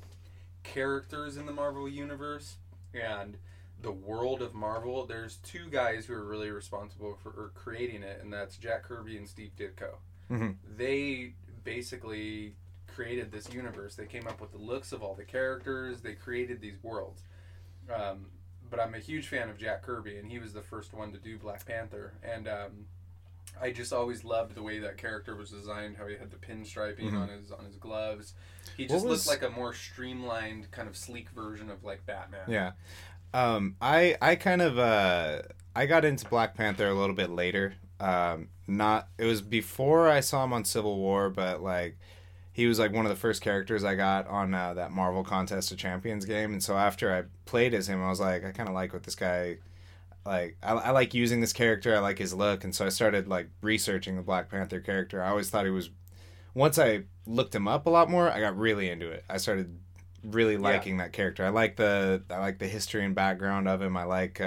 characters in the Marvel Universe and the world of Marvel, there's two guys who are really responsible for creating it, and that's Jack Kirby and Steve Ditko. They basically created this universe. They came up with the looks of all the characters. They created these worlds. But I'm a huge fan of Jack Kirby, and he was the first one to do Black Panther. And I just always loved the way that character was designed, how he had the pinstriping on his gloves. He just looked like a more streamlined, kind of sleek version of like Batman. Yeah. I got into Black Panther a little bit later. It was before I saw him on Civil War, but like he was like one of the first characters I got on that Marvel Contest of Champions game, and so after I played as him, I was like, I kind of like what this guy, like, I like using this character, I like his look, and so I started like researching the Black Panther character. I always thought he was, once I looked him up a lot more, I got really into it. I started really liking that character. I like the history and background of him. I like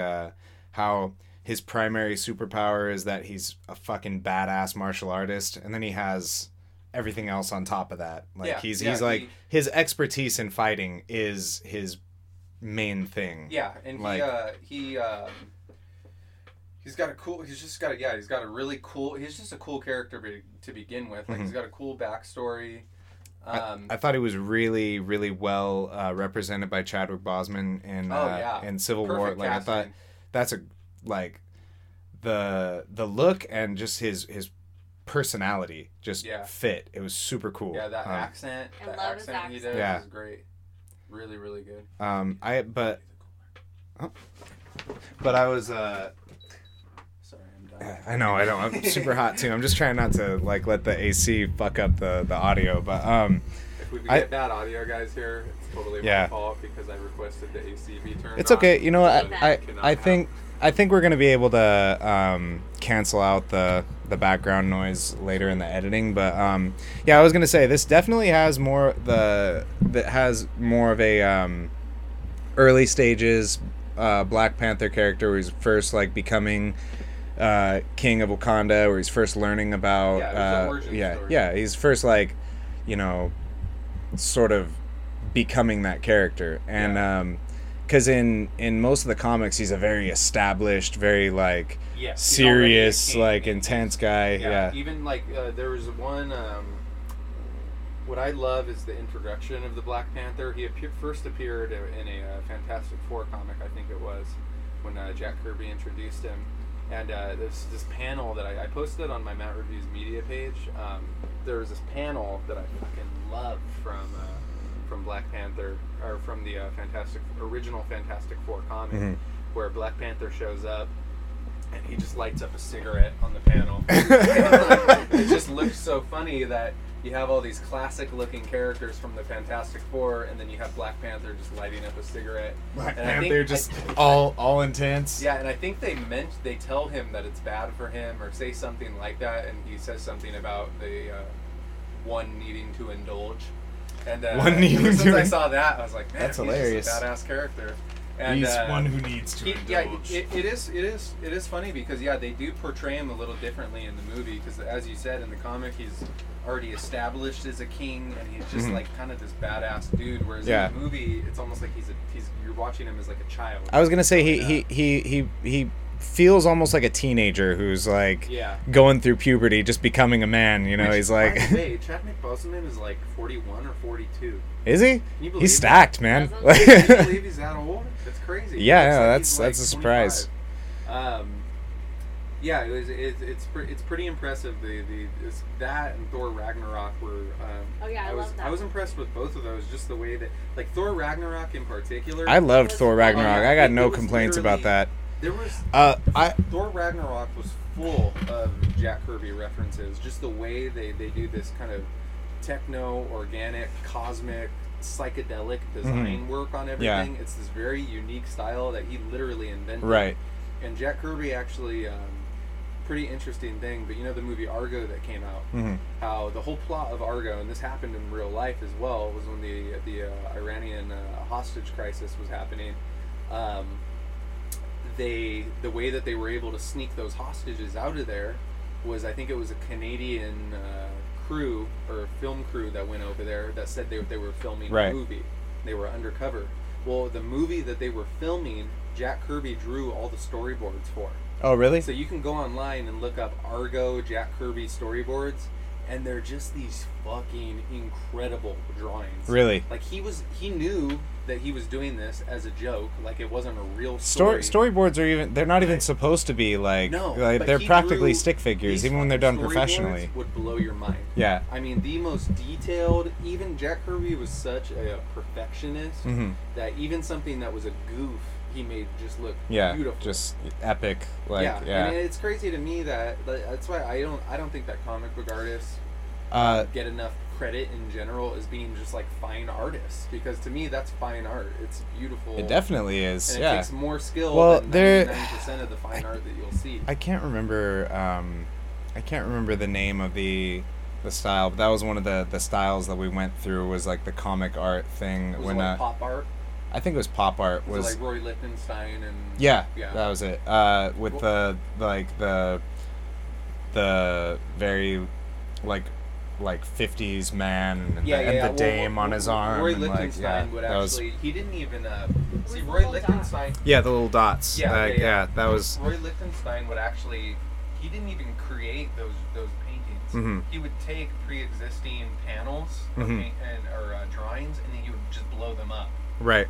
how his primary superpower is that he's a fucking badass martial artist, and then he has everything else on top of that. Like he's like his expertise in fighting is his main thing. Yeah, and like, he's just a cool character to begin with. Like he's got a cool backstory. I thought he was really, really well represented by Chadwick Boseman in Civil War. Like casting. I thought that's the look and just his personality just fit. It was super cool. Yeah, that accent. That accent he does is great. Really, really good. I was sorry, I'm dying. I know, I don't. I'm super hot too. I'm just trying not to like let the AC fuck up the audio, but if we could get bad audio, guys, here, it's totally my fault because I requested the AC be turned on. It's okay. You know, I think we're going to be able to cancel out the background noise later in the editing, but I was going to say this definitely has more of a early stages Black Panther character where he's first like becoming king of Wakanda, where he's first learning about he's first like, you know, sort of becoming that character. And because in most of the comics, he's a very established, very, like, serious, like, intense guy. Yeah. Even, like, there was one... what I love is the introduction of the Black Panther. He first appeared in a Fantastic Four comic, I think it was, when Jack Kirby introduced him. And there's this panel that I posted on my Matt Reviews media page. There was this panel that I fucking love from Black Panther, or from the original Fantastic Four comic, where Black Panther shows up and he just lights up a cigarette on the panel. It just looks so funny that you have all these classic looking characters from the Fantastic Four, and then you have Black Panther just lighting up a cigarette. Black Panther, all intense. Yeah, and I think they tell him that it's bad for him or say something like that, and he says something about the one needing to indulge. And since I saw that, I was like, man, that's hilarious. He's just a badass character. And, he's one who needs to indulge. Yeah, it is funny because, yeah, they do portray him a little differently in the movie because, as you said, in the comic, he's already established as a king and he's just, like, kind of this badass dude, whereas in the movie, it's almost like you're watching him as, like, a child. I was going to say he feels almost like a teenager who's, like, going through puberty, just becoming a man, you know? Which, he's like... By the way, Chad McBoseman is, like, 41 or 42. Is he? He's stacked, man. Can you believe he's that old? That's crazy. Yeah, that's a surprise. 25. Yeah, it's pretty impressive. That and Thor Ragnarok were. I love that. I was impressed with both of those. Just the way that, like, Thor Ragnarok in particular. I loved Thor Ragnarok. I got no complaints about that. There was. Thor Ragnarok was full of Jack Kirby references. Just the way they do this kind of techno, organic, cosmic, psychedelic design work on everything. It's this very unique style that he literally invented. Right. And Jack Kirby actually. Pretty interesting thing, but you know the movie Argo that came out, how the whole plot of Argo, and this happened in real life as well, was when the Iranian hostage crisis was happening. The way that they were able to sneak those hostages out of there was, I think it was a Canadian crew or film crew that went over there that said they were filming a movie. They were undercover. Well, the movie that they were filming, Jack Kirby drew all the storyboards for. Oh, really? So you can go online and look up Argo, Jack Kirby storyboards, and they're just these fucking incredible drawings. Really? Like, he knew that he was doing this as a joke, like it wasn't a real story. Storyboards they're not even supposed to be, like... No, like, they're practically stick figures, even when they're done professionally. Would blow your mind. Yeah. I mean, the most detailed... Even Jack Kirby was such a perfectionist that even something that was a goof, he made just look beautiful, just epic. Like, yeah. I mean, it's crazy to me that's why I don't think that comic book artists get enough credit in general as being just like fine artists, because to me that's fine art. It's beautiful. It definitely is. And it takes more skill than 99% of the fine art that you'll see. I can't remember the name of the style, but that was one of the styles that we went through, was like the comic art thing. It was pop art. I think it was pop art. Was it like Roy Lichtenstein and... Yeah, that was it. With the very, like 50s man and the dame on his arm. Roy Lichtenstein would actually... He didn't even... see, Roy Lichtenstein... Dot. Yeah, the little dots. Yeah, that was... Roy Lichtenstein would actually... He didn't even create those paintings. He would take pre-existing panels or drawings, and then he would just blow them up. Right.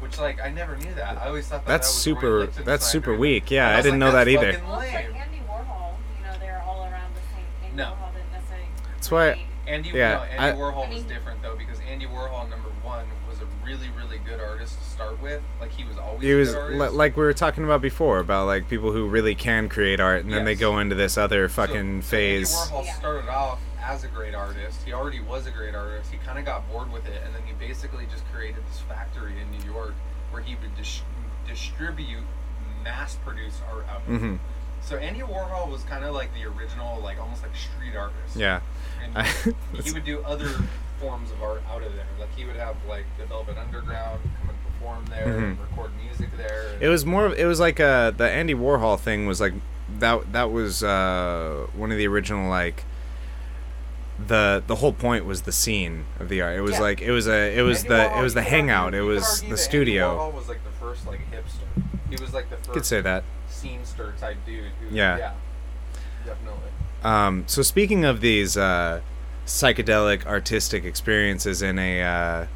Which, like, I never knew that. I always thought that was super. That's super weak. Yeah, I didn't know that either. It's like Andy Warhol. You know, they're all around the same. Andy Warhol didn't necessarily. That's why. Andy Warhol was different though, because Andy Warhol, number one, was a really, really good artist to start with. Like, he was always. He was a good artist. Like we were talking about before, about like people who really can create art, and then they go into this other fucking phase. Andy Warhol started off as a great artist. He already was a great artist. He kind of got bored with it, and then he basically just created this factory in New York where he would distribute mass-produced art out of it. Mm-hmm. So Andy Warhol was kind of like the original, like almost like street artist. Yeah. And he would do other forms of art out of there. Like he would have like the Velvet Underground come and perform there, mm-hmm. and record music there. And it was like the Andy Warhol thing was like that was one of the original, like the whole point was the scene of the art. It was like it was the hangout. It was the studio. Andy Warhol was like the first like hipster. He was like the first. You could say that. Seamster type dude who, yeah, definitely. So speaking of these psychedelic artistic experiences in a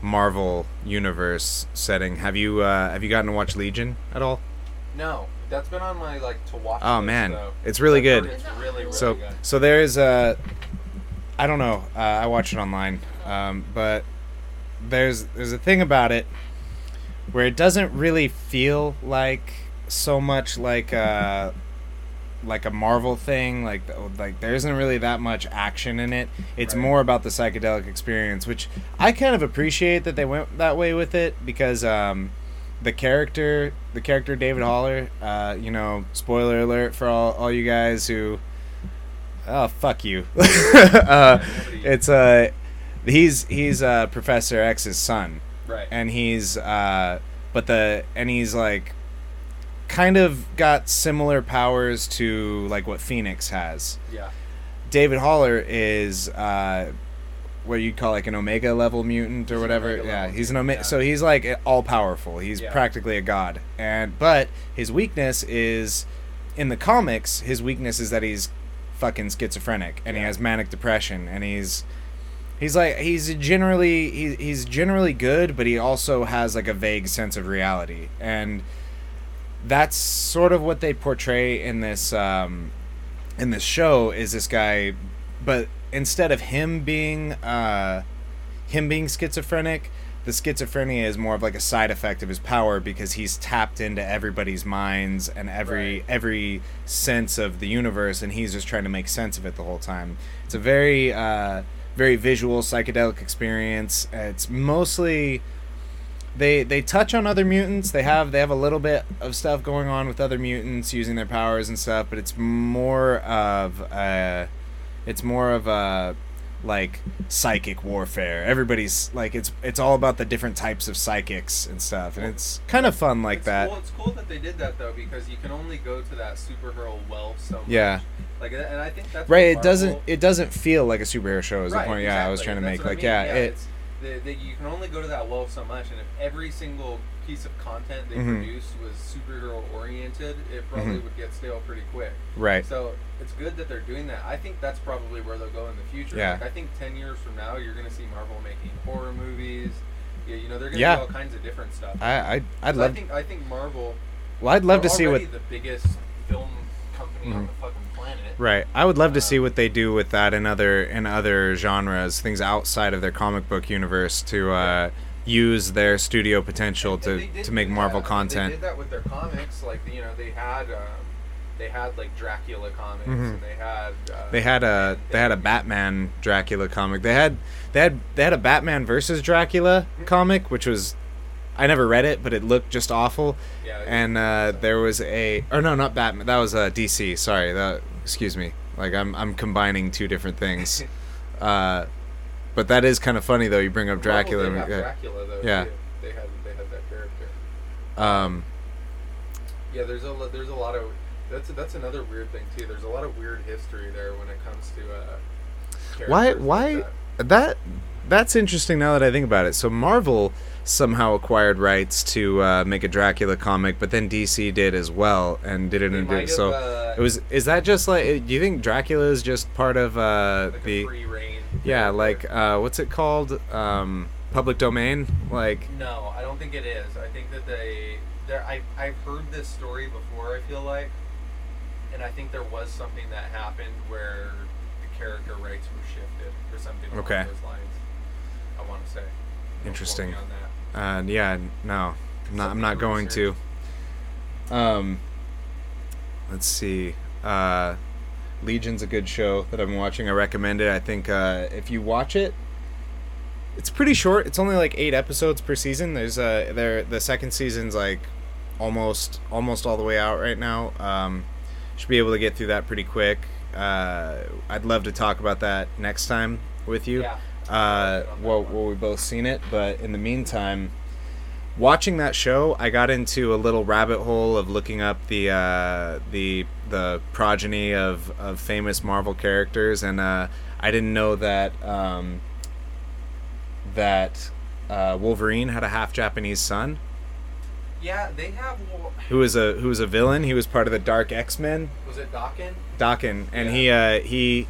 Marvel universe setting, have you gotten to watch Legion at all? No, that's been on my like to watch. Oh man, though. It's really good. It's really, really good. So there is I don't know. I watched it online, but there's a thing about it where it doesn't really feel like so much like a Marvel thing, like there isn't really that much action in it. It's right. More about the psychedelic experience, which I kind of appreciate that they went that way with it, because the character David Haller, you know, spoiler alert for all you guys who, oh fuck you, it's he's Professor X's son. Right. And he's like kind of got similar powers to like what Phoenix has. Yeah. David Haller is what you'd call like an Omega level mutant or whatever. Yeah, he's an Omega. Yeah. So he's like all powerful. He's practically a god. But his weakness is, in the comics, his weakness is that he's fucking schizophrenic and he has manic depression and he's generally good, but he also has like a vague sense of reality, and that's sort of what they portray in this show. Is this guy, but instead of him being schizophrenic, the schizophrenia is more of like a side effect of his power, because he's tapped into everybody's minds and every sense of the universe, and he's just trying to make sense of it the whole time. It's a very visual psychedelic experience. It's mostly they touch on other mutants. They have a little bit of stuff going on with other mutants using their powers and stuff, but it's more of a like psychic warfare. Everybody's like it's all about the different types of psychics and stuff, and it's kind of fun like that. Well, it's cool that they did that though, because you can only go to that superhero well so much. Yeah. Like, and I think that's right. It doesn't feel like a superhero show. Is right, the point? Exactly. Yeah, I was trying to make like you can only go to that well so much, and if every single piece of content they produced was superhero oriented, it probably would get stale pretty quick. Right. So it's good that they're doing that. I think that's probably where they'll go in the future. Yeah. Like, I think 10 years from now, you're going to see Marvel making horror movies. Yeah, you know, they're going to do all kinds of different stuff. I think Marvel. Well, I'd love to see what the biggest film company on the fucking planet. Right. I would love to see what they do with that in other genres, things outside of their comic book universe, to use their studio potential to make Marvel content. They did that with their comics, like, you know, they had like Dracula comics, and they had a Batman Dracula comic. They had a Batman versus Dracula comic, which was, I never read it, but it looked just awful. Yeah, and there was a... Oh, no, not Batman. That was DC. Sorry. Excuse me. Like, I'm combining two different things. But that is kind of funny, though. You bring up Dracula. Well, Dracula, though. Yeah. They had that character. Yeah, there's a lot of... That's another weird thing, too. There's a lot of weird history there when it comes to characters. Why? Like that's interesting now that I think about it. So Marvel somehow acquired rights to make a Dracula comic, but then DC did as well, and did it in a... So it was... Is that just like... Do you think Dracula is just part of like the free reign? Yeah, like what's it called? Public domain? Like... No, I don't think it is. I think that I've heard this story before, I feel like, and I think there was something that happened where the character rights were shifted or something along those lines, I want to say. Interesting. I'm not going to. Let's see. Legion's a good show that I've been watching. I recommend it. I think if you watch it, it's pretty short. It's only like 8 episodes per season. There's the second season's like almost all the way out right now. Should be able to get through that pretty quick. I'd love to talk about that next time with you. Yeah. Well, we both seen it, but in the meantime, watching that show, I got into a little rabbit hole of looking up the progeny of famous Marvel characters, and I didn't know that Wolverine had a half Japanese son. Yeah, they have. Who was a villain? He was part of the Dark X-Men. Was it Dokken? Dokken, and yeah. he.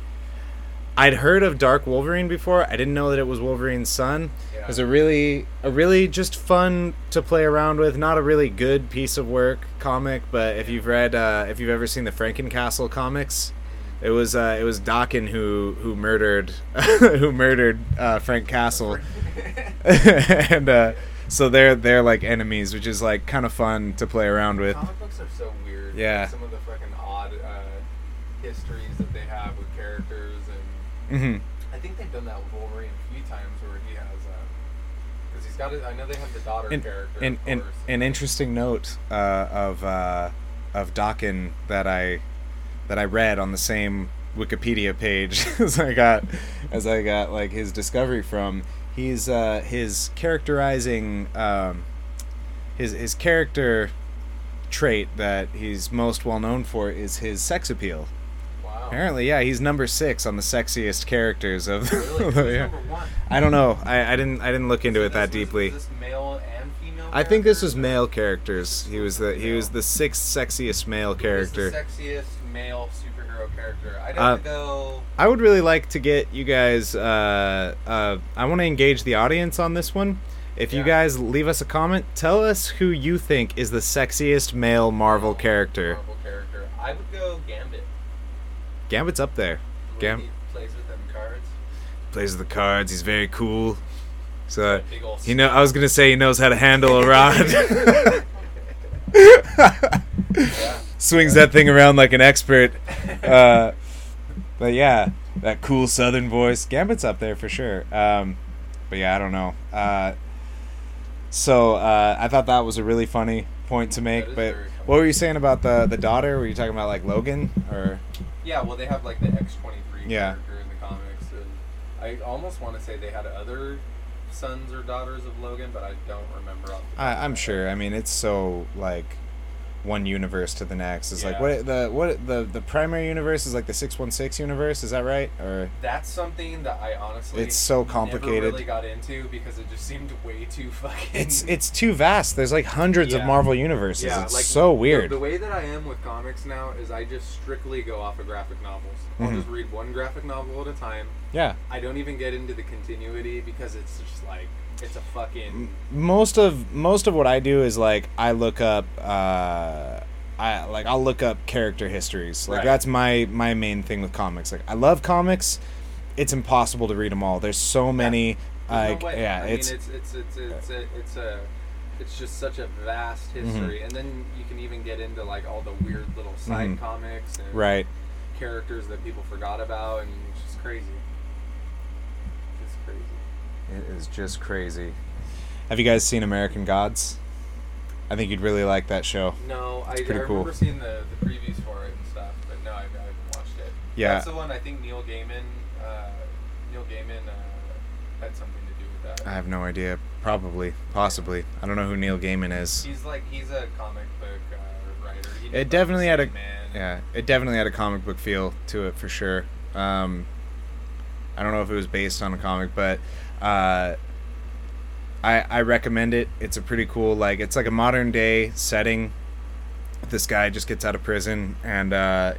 I'd heard of Dark Wolverine before. I didn't know that it was Wolverine's son. Yeah. It was a really just fun to play around with. Not a really good piece of work comic, but if you've read, if you've ever seen the Frankencastle comics, it was Dokken who murdered Frank Castle, and so they're like enemies, which is like kind of fun to play around with. Comic books are so weird. Yeah. Like some of the fucking odd histories that they have with characters. Mm-hmm. I think they've done that with Wolverine a few times where he has, because he's got it. I know they have the daughter character. And an interesting note of Dokken that I read on the same Wikipedia page as I got like his discovery from. He's his characterizing his character trait that he's most well known for is his sex appeal. Apparently, yeah, he's number 6 on the sexiest characters of. Really? Yeah. Number 1? I don't know. I didn't look into it that deeply. Was this male and female? I think this was male characters. He was the 6th sexiest male character. The sexiest male superhero character. I'd have to go. I would really like to get you guys. I want to engage the audience on this one. If you guys leave us a comment, tell us who you think is the sexiest male Marvel character. Marvel character. I would go Gambit. Gambit's up there. He plays with them cards. Plays with the cards. He's very cool. So I was gonna say he knows how to handle a rod. Swings that thing around like an expert. But yeah, that cool Southern voice. Gambit's up there for sure. But yeah, I don't know. So I thought that was a really funny point to make. But what were you saying about the daughter? Were you talking about like Logan or? Yeah, well, they have, like, the X-23 character in the comics. And I almost want to say they had other sons or daughters of Logan, but I don't remember. I'm sure. I mean, it's so, like, one universe to the next. It's like, what the primary universe is, like, the 616 universe. Is that right? Or that's something that I honestly it's so complicated. Never really got into because it just seemed way too fucking... It's too vast. There's, like, hundreds of Marvel universes. Yeah, it's like, so weird. The way that I am with comics now is I just strictly go off of graphic novels. I'll just read one graphic novel at a time. Yeah. I don't even get into the continuity because it's just, like... It's a fucking... Most of what I do is, like, I look up... I'll look up character histories. Like, that's my main thing with comics. Like, I love comics. It's impossible to read them all. There's so many... Like, no way. Yeah, it's just such a vast history. Mm-hmm. And then you can even get into, like, all the weird little side comics and characters that people forgot about, and it's just crazy. It is just crazy. Have you guys seen American Gods? I think you'd really like that show. No, I remember seeing the previews for it and stuff, but no, I haven't watched it. Yeah. That's the one I think Neil Gaiman had something to do with that. I have no idea. Probably. Possibly. I don't know who Neil Gaiman is. He's a comic book writer. It definitely had a comic book feel to it for sure. I don't know if it was based on a comic, but... I recommend it. It's a pretty cool, like, it's like a modern day setting. This guy just gets out of prison and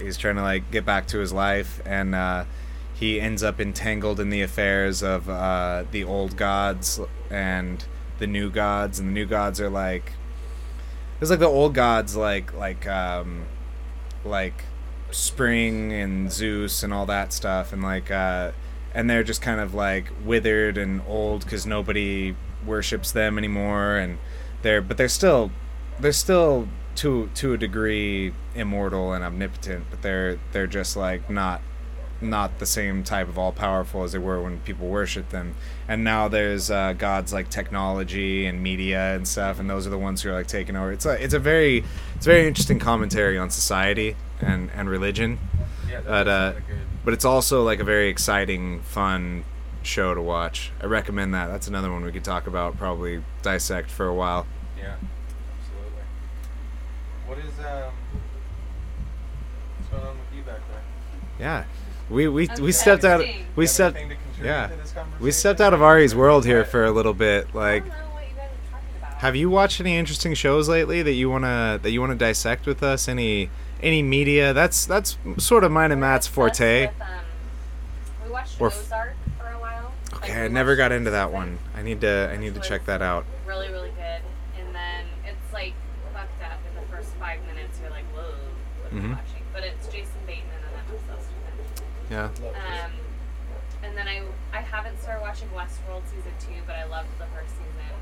he's trying to, like, get back to his life, and he ends up entangled in the affairs of the old gods and the new gods, and the new gods are like, it's like the old gods like Spring and Zeus and all that stuff, and like and they're just kind of, like, withered and old because nobody worships them anymore. And they're still to a degree immortal and omnipotent, but they're just like not the same type of all-powerful as they were when people worship them. And now there's gods like technology and media and stuff, and those are the ones who are like taking over. It's a very interesting commentary on society and religion. Yeah, but it's also like a very exciting, fun show to watch. I recommend that. That's another one we could talk about, probably dissect for a while. Yeah, absolutely. What is what's going on with you back there? Yeah. We stepped out. We stepped out of Ari's world here for a little bit. Like, I don't know what you guys are talking about. Have you watched any interesting shows lately that you wanna dissect with us? Any media? That's sort of mine and Matt's forte. We watched Ozark for a while. Okay, I never got into that one. I need to check that out. Really, really good. And then it's like fucked up in the first 5 minutes. You're like, whoa, what am I watching? But it's Jason. Yeah. And then I haven't started watching Westworld season 2, but I loved the first season.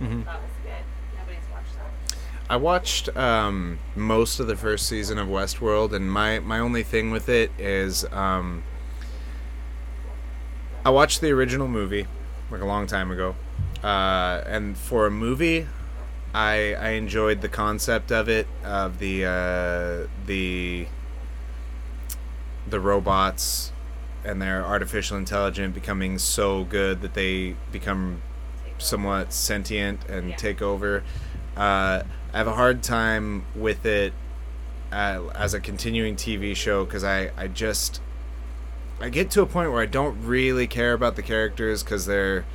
Mm-hmm. That was good. Nobody's watched that. I watched most of the first season of Westworld, and my only thing with it is I watched the original movie like a long time ago, and for a movie, I enjoyed the concept of it, of the robots and their artificial intelligence becoming so good that they become somewhat sentient and take over. I have a hard time with it as a continuing TV show because I get to a point where I don't really care about the characters because they're,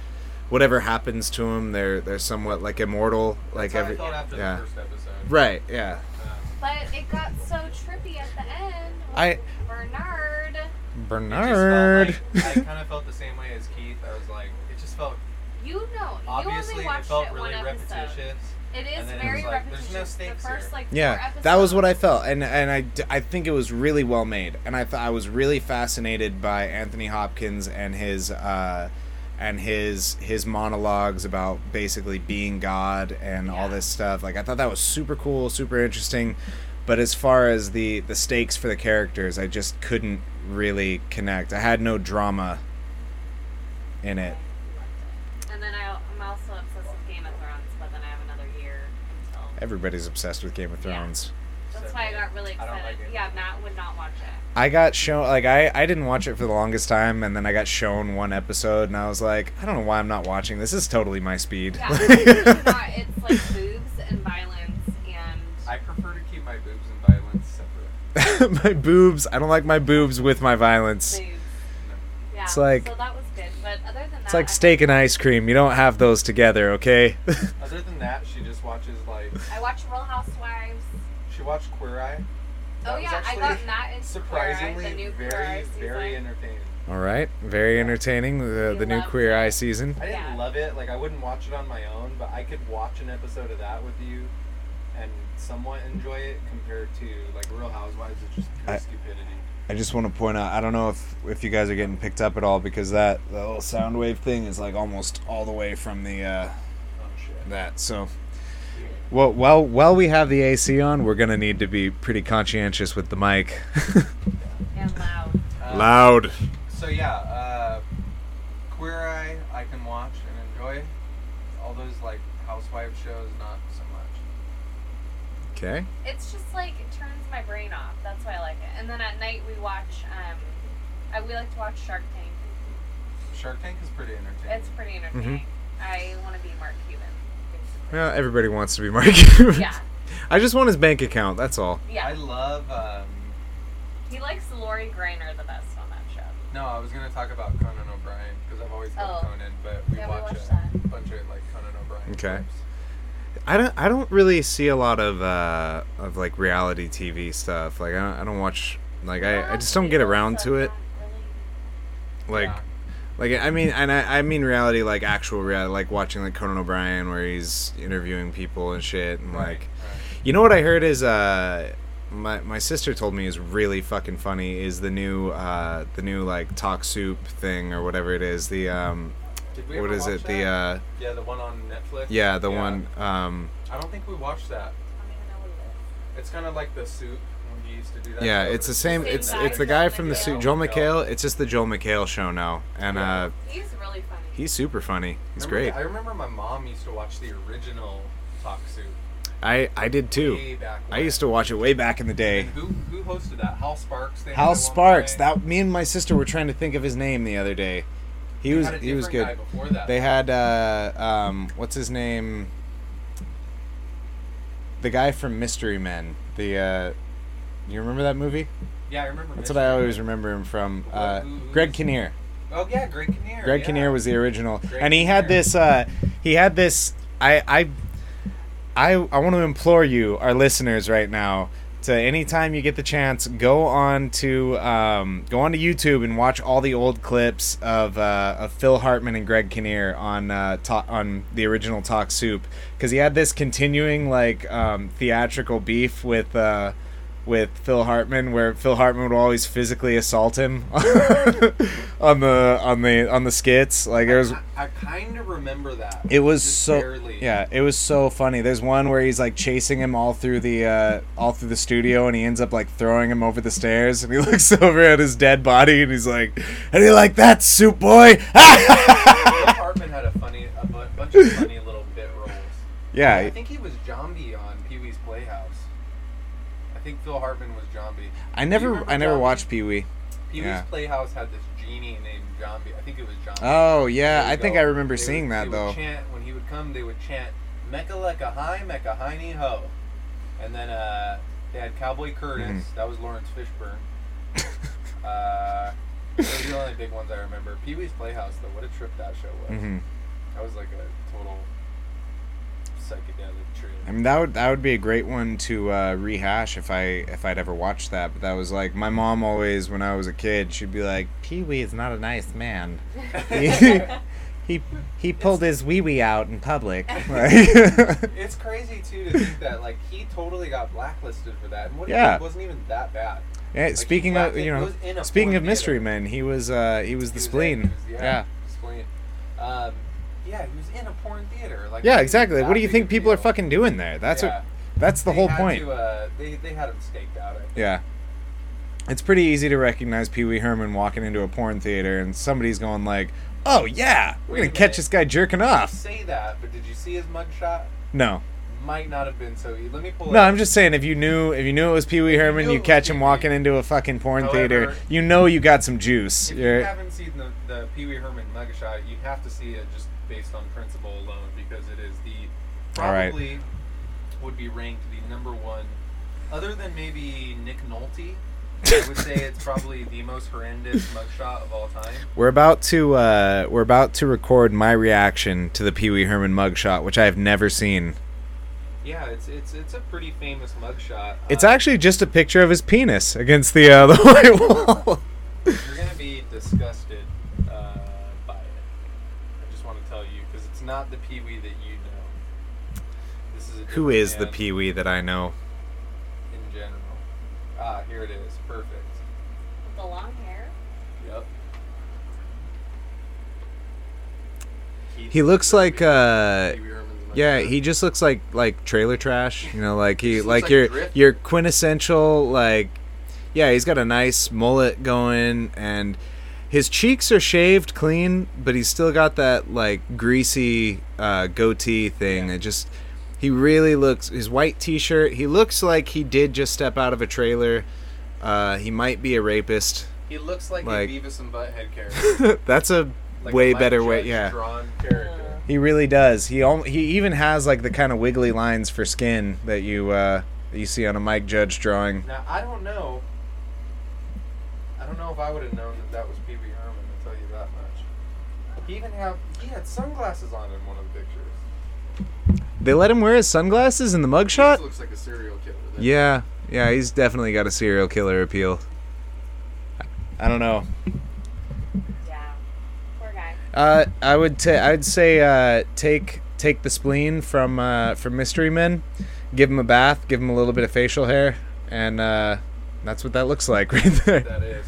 whatever happens to them, they're somewhat like immortal. Like that's every, after the first episode. Right, yeah. But it got so trippy at the end. Bernard. I kind of felt the same way as Keith. I was like, it just felt. Obviously, you only watched it felt really repetitious. It is very repetitious. There's no stakes here. Yeah, that was what I felt, and I think it was really well made, and I was really fascinated by Anthony Hopkins and his monologues about basically being God and all this stuff. Like, I thought that was super cool, super interesting. But as far as the stakes for the characters, I just couldn't really connect. I had no drama in it. And then I'm also obsessed with Game of Thrones, but then I have another year until... Everybody's obsessed with Game of Thrones. Yeah. That's why I got really excited. Yeah, Matt would not watch it. I got shown... Like, I didn't watch it for the longest time, and then I got shown one episode, and I was like, I don't know why I'm not watching. This is totally my speed. Yeah, it's like boobs and violence, and... I prefer to keep my boobs and violence separate. My boobs. I don't like my boobs with my violence. Boobs. Yeah. It's like, so that was good. But other than that, it's like steak and ice cream. You don't have those together, okay? Other than that, she just watches like. I watch Real Housewives. She watched Queer Eye. Oh yeah, I got that into surprisingly Queer Eye, the new very, Queer Eye season. Very entertaining. All right, very entertaining. The new Queer Eye season. I didn't love it. Like I wouldn't watch it on my own, but I could watch an episode of that with you. And somewhat enjoy it compared to like Real Housewives. It's just pure stupidity. I just want to point out, I don't know if you guys are getting picked up at all because that little sound wave thing is like almost all the way from the that. So, well, while we have the AC on, we're gonna need to be pretty conscientious with the mic. And loud. Loud. So yeah, Queer Eye I can watch and enjoy. All those like housewife shows, not so much. Okay. It's just like it turns my brain off. That's why I like it. And then at night we watch. We like to watch Shark Tank. Shark Tank is pretty entertaining. It's pretty entertaining. Mm-hmm. I want to be Mark Cuban. Basically. Well, everybody wants to be Mark Cuban. Yeah. I just want his bank account. That's all. Yeah. I love. He likes Lori Greiner the best on that show. No, I was gonna talk about Conan O'Brien because I've always loved Conan, but we watch a bunch of like Conan O'Brien. Okay. Clips. I don't really see a lot of like reality TV stuff. Like I don't watch like I just don't get around to it. Like I mean and I mean reality like actual reality like watching like Conan O'Brien where he's interviewing people and shit and like you know what I heard is my sister told me is really fucking funny is the new like Talk Soup thing or whatever it is what is it? That? The one on Netflix. Yeah, the one. I don't think we watched that. I don't even know what it is. It's kind of like the Suit when he used to do that. Yeah, it's the same. It's the guy from the Suit, Joel McHale. It's just the Joel McHale show now, and he's really funny. He's super funny. He's great. I remember my mom used to watch the original Talk Soup. I did too. I used to watch it way back in the day. And who hosted that? Hal Sparks. Hal Sparks. That me and my sister were trying to think of his name the other day. He was good. Guy before that. They had what's his name? The guy from Mystery Men. You remember that movie? Yeah, I remember. That's Mystery what I always remember him from. Greg Kinnear. Oh yeah, Greg Kinnear. Greg Kinnear was the original, and he had this. He had this. I want to implore you, our listeners, right now, to anytime you get the chance, go on to YouTube and watch all the old clips of Phil Hartman and Greg Kinnear on the original Talk Soup, because he had this continuing theatrical beef with Phil Hartman, where Phil Hartman would always physically assault him on the skits. Like there was, I kind of remember that. It was so barely. Yeah, it was so funny. There's one where he's like chasing him all through the studio, and he ends up like throwing him over the stairs. And he looks over at his dead body, and he's like, "How do you like that, Soup Boy?" Phil Hartman had a bunch of funny little bit roles. Yeah, I think he was Jambi on Pee-wee's Playhouse. I think Phil Hartman was Jambi. I never watched Pee-wee. Pee-wee's Playhouse had this genie named Jambi. I think it was Jambi. Oh yeah, I think I remember seeing that though. When he would come, they would chant "Mecca Lecca Hi, Mecca Hiney Ho," and then they had Cowboy Curtis. Mm-hmm. That was Lawrence Fishburne. Those are the only big ones I remember. Pee-wee's Playhouse though, what a trip that show was. Mm-hmm. That was like a total psychedelic trip. I mean, that would be a great one to rehash if I'd ever watched that. But that was like my mom always, when I was a kid, she'd be like, "Pee-wee is not a nice man. He pulled his wee-wee out in public." Like, it's crazy too to think that like he totally got blacklisted for that. And it wasn't even that bad. Yeah, like, speaking of Mystery Men, he was Spleen. Spleen. Yeah, he was in a porn theater. Like, yeah, exactly. What do you think people are fucking doing there? That's the whole point. They had him staked out, I think. Yeah. It's pretty easy to recognize Pee Wee Herman walking into a porn theater and somebody's going like, "Oh yeah, we're going to catch this guy jerking off." You say that, but did you see his mugshot? No. Might not have been so easy. Let me pull it up. No, I'm just saying if you knew it was Pee Wee Herman, you catch him walking into a fucking porn theater, you know you got some juice. If you haven't seen the Pee Wee Herman mugshot, you have to see it just based on principle alone, because it is would be ranked the number one, other than maybe Nick Nolte. I would say it's probably the most horrendous mugshot of all time. We're about to record my reaction to the Pee Wee Herman mugshot, which I have never seen. Yeah, it's a pretty famous mugshot. It's actually just a picture of his penis against the white wall. You're gonna be disgusted. Not the Pee-wee that you know. This is who is the Pee-wee that I know? In general. Ah, here it is. Perfect. With the long hair? Yep. Keith, he looks like he just looks like trailer trash, you know, like he like your quintessential like, yeah, he's got a nice mullet going and his cheeks are shaved clean, but he's still got that like greasy goatee thing. Yeah. He really looks, his white t-shirt, he looks like he did just step out of a trailer. He might be a rapist. He looks like a Beavis and Butthead character. That's a like way a better way, yeah. Drawn character. He really does. He even has like the kind of wiggly lines for skin that you see on a Mike Judge drawing. Now, I don't know if I would have known that was Pee Wee Herman, I'll tell you that much. He had sunglasses on in one of the pictures. They let him wear his sunglasses in the mugshot? He looks like a serial killer. Yeah, he's definitely got a serial killer appeal. I don't know. Yeah, poor guy. I'd say take the Spleen from Mystery Men, give him a bath, give him a little bit of facial hair, and that's what that looks like right there. That is.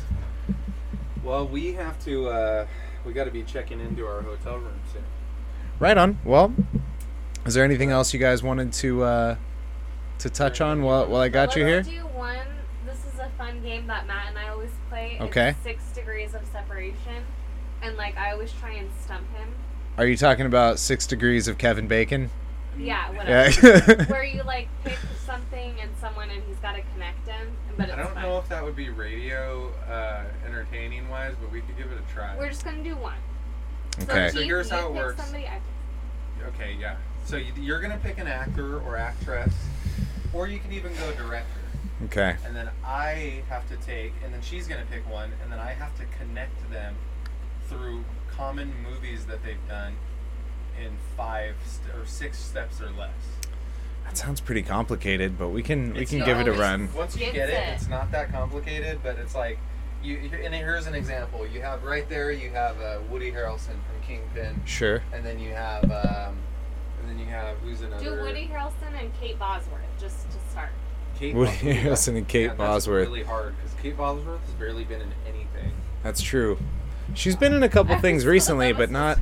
Well, we have to, we got to be checking into our hotel room soon. Right on. Well, is there anything else you guys wanted to to touch on while I got you here? Let's do one. This is a fun game that Matt and I always play. Okay. It's 6 degrees of separation, and I always try and stump him. Are you talking about 6 degrees of Kevin Bacon? Yeah, whatever. Yeah. Where you pick something and someone, and he's got to connect him. But I don't know if that would be radio entertaining wise, but we could give it a try. We're just gonna do one. Okay. So here's how it works. Okay, yeah. So you're gonna pick an actor or actress, or you can even go director. Okay. And then I have to take, and then she's gonna pick one, and then I have to connect them through common movies that they've done in 5 or 6 steps or less. That sounds pretty complicated, but we can give it a run. Once you get it, it's not that complicated, but it's and here's an example. You have right there, you have Woody Harrelson from Kingpin. Sure. And then you have who's another? Do Woody Harrelson and Kate Bosworth just to start. Woody Harrelson and Kate Bosworth. That's really hard because Kate Bosworth has barely been in anything. That's true. She's been in a couple things recently, but not.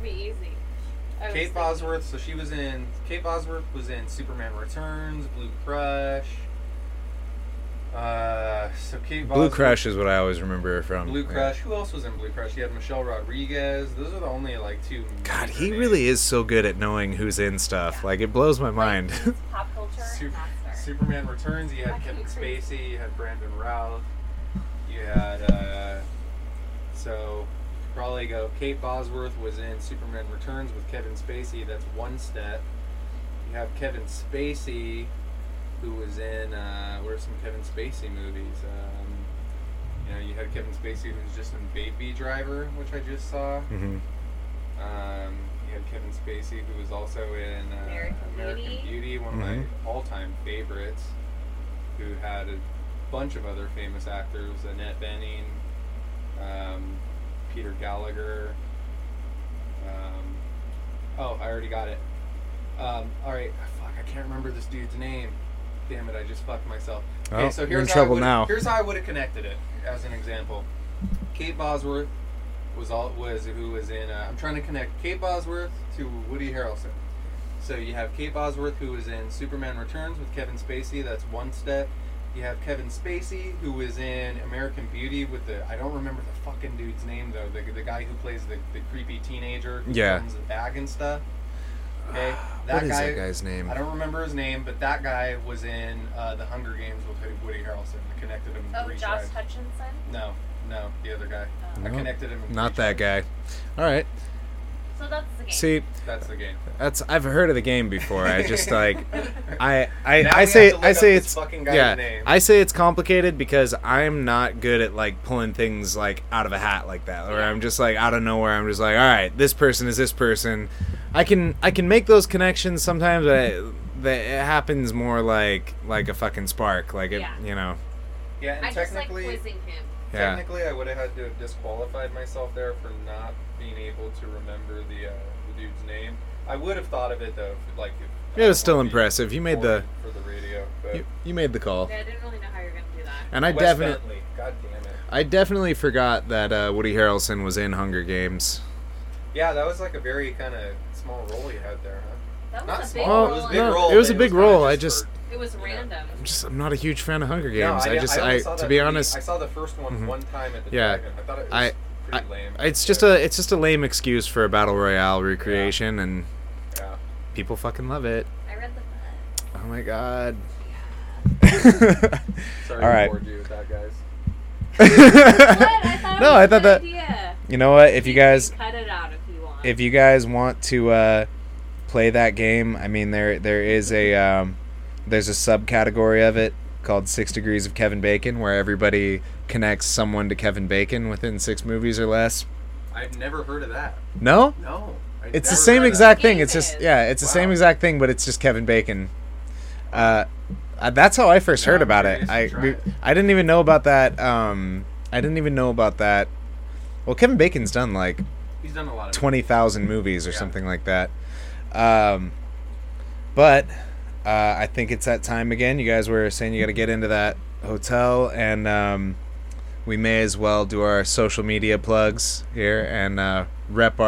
Kate Bosworth, so she was in. Kate Bosworth was in Superman Returns, Blue Crush. So Kate Bosworth. Blue Crush is what I always remember her from. Blue Crush. Yeah. Who else was in Blue Crush? You had Michelle Rodriguez. Those are the only two. God, he really is so good at knowing who's in stuff. Yeah. It blows my mind. Pop culture. Superman Returns. You had Kevin Spacey. You had Brandon Routh. You had so. Probably go. Kate Bosworth was in Superman Returns with Kevin Spacey. That's one step. You have Kevin Spacey, who was in. What are some Kevin Spacey movies? You had Kevin Spacey, who was just in Baby Driver, which I just saw. Mm-hmm. You had Kevin Spacey, who was also in American Beauty, one of my all-time favorites. Who had a bunch of other famous actors: Annette Bening. Peter Gallagher. I already got it. Alright, fuck, I can't remember this dude's name. Damn it, I just fucked myself. Okay, so here's how I would have connected it, as an example. Kate Bosworth I'm trying to connect Kate Bosworth to Woody Harrelson. So you have Kate Bosworth, who was in Superman Returns with Kevin Spacey, that's one step. You have Kevin Spacey, who is in American Beauty with I don't remember the fucking dude's name, though. The guy who plays the creepy teenager who runs the bag and stuff. Okay, that guy's name? I don't remember his name, but that guy was in The Hunger Games with Woody Harrelson. I connected him in Josh Drive. Hutchinson? No, the other guy. I connected him in Not that Drive. Guy. All right. So that's the game. See, that's the game. I've heard of the game before. I just I say it's fucking guy's name. I say it's complicated because I'm not good at pulling things out of a hat like that, or I'm just out of nowhere. I'm just all right, this person is this person. I can make those connections sometimes, but it happens more like a fucking spark, it, you know. Yeah, and I technically just quizzing him. Yeah. Technically, I would have had to have disqualified myself there for not being able to remember the dude's name. I would have thought of it though. It was still impressive. You made the for the radio. But you made the call. Yeah, I didn't really know how you were gonna do that. And I definitely, God damn it, I definitely forgot that Woody Harrelson was in Hunger Games. Yeah, that was a very kind of small role you had there, huh? That was not a big role. It was a big role. It was a big role. It was random. I'm not a huge fan of Hunger Games. No, I saw the first one one time at the Dragon. I thought it was pretty lame. It's just a lame excuse for a battle royale recreation, and people fucking love it. I read the book. Oh my god. Yeah. Sorry to bore you with that, guys. What? I thought that. Idea. You know what? If you guys cut it out if you want. If you guys want to play that game, I mean there is a. There's a subcategory of it called 6 Degrees of Kevin Bacon, where everybody connects someone to Kevin Bacon within 6 movies or less. I've never heard of that. No? No. It's the same exact thing. It's just, the same exact thing, but it's just Kevin Bacon. That's how I first heard about it. I didn't even know about that. Well, Kevin Bacon's done he's done a lot of 20,000 movies or something like that. But... I think it's that time again. You guys were saying you got to get into that hotel, and we may as well do our social media plugs here and rep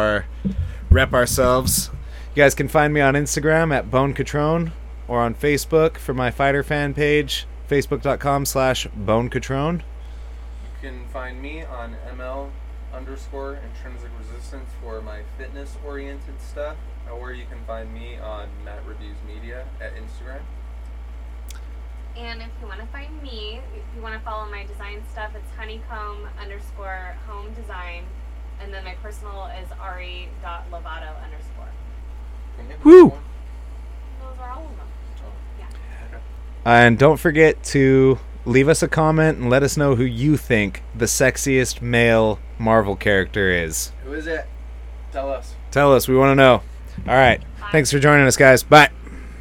ourselves. You guys can find me on Instagram at Bone Catrone, or on Facebook for my fighter fan page, facebook.com/bonecatrone. You can find me on ML_intrinsic resistance for my fitness oriented stuff, or you can find me on Matt Reviews Media at Instagram. And if you want to find me, if you want to follow my design stuff, it's honeycomb_home design, and then my personal is ari.lovato_. Woo! Those are all of them. Yeah. And don't forget to leave us a comment and let us know who you think the sexiest male Marvel character is. Who is it? Tell us. We want to know. All right. Bye. Thanks for joining us, guys. Bye.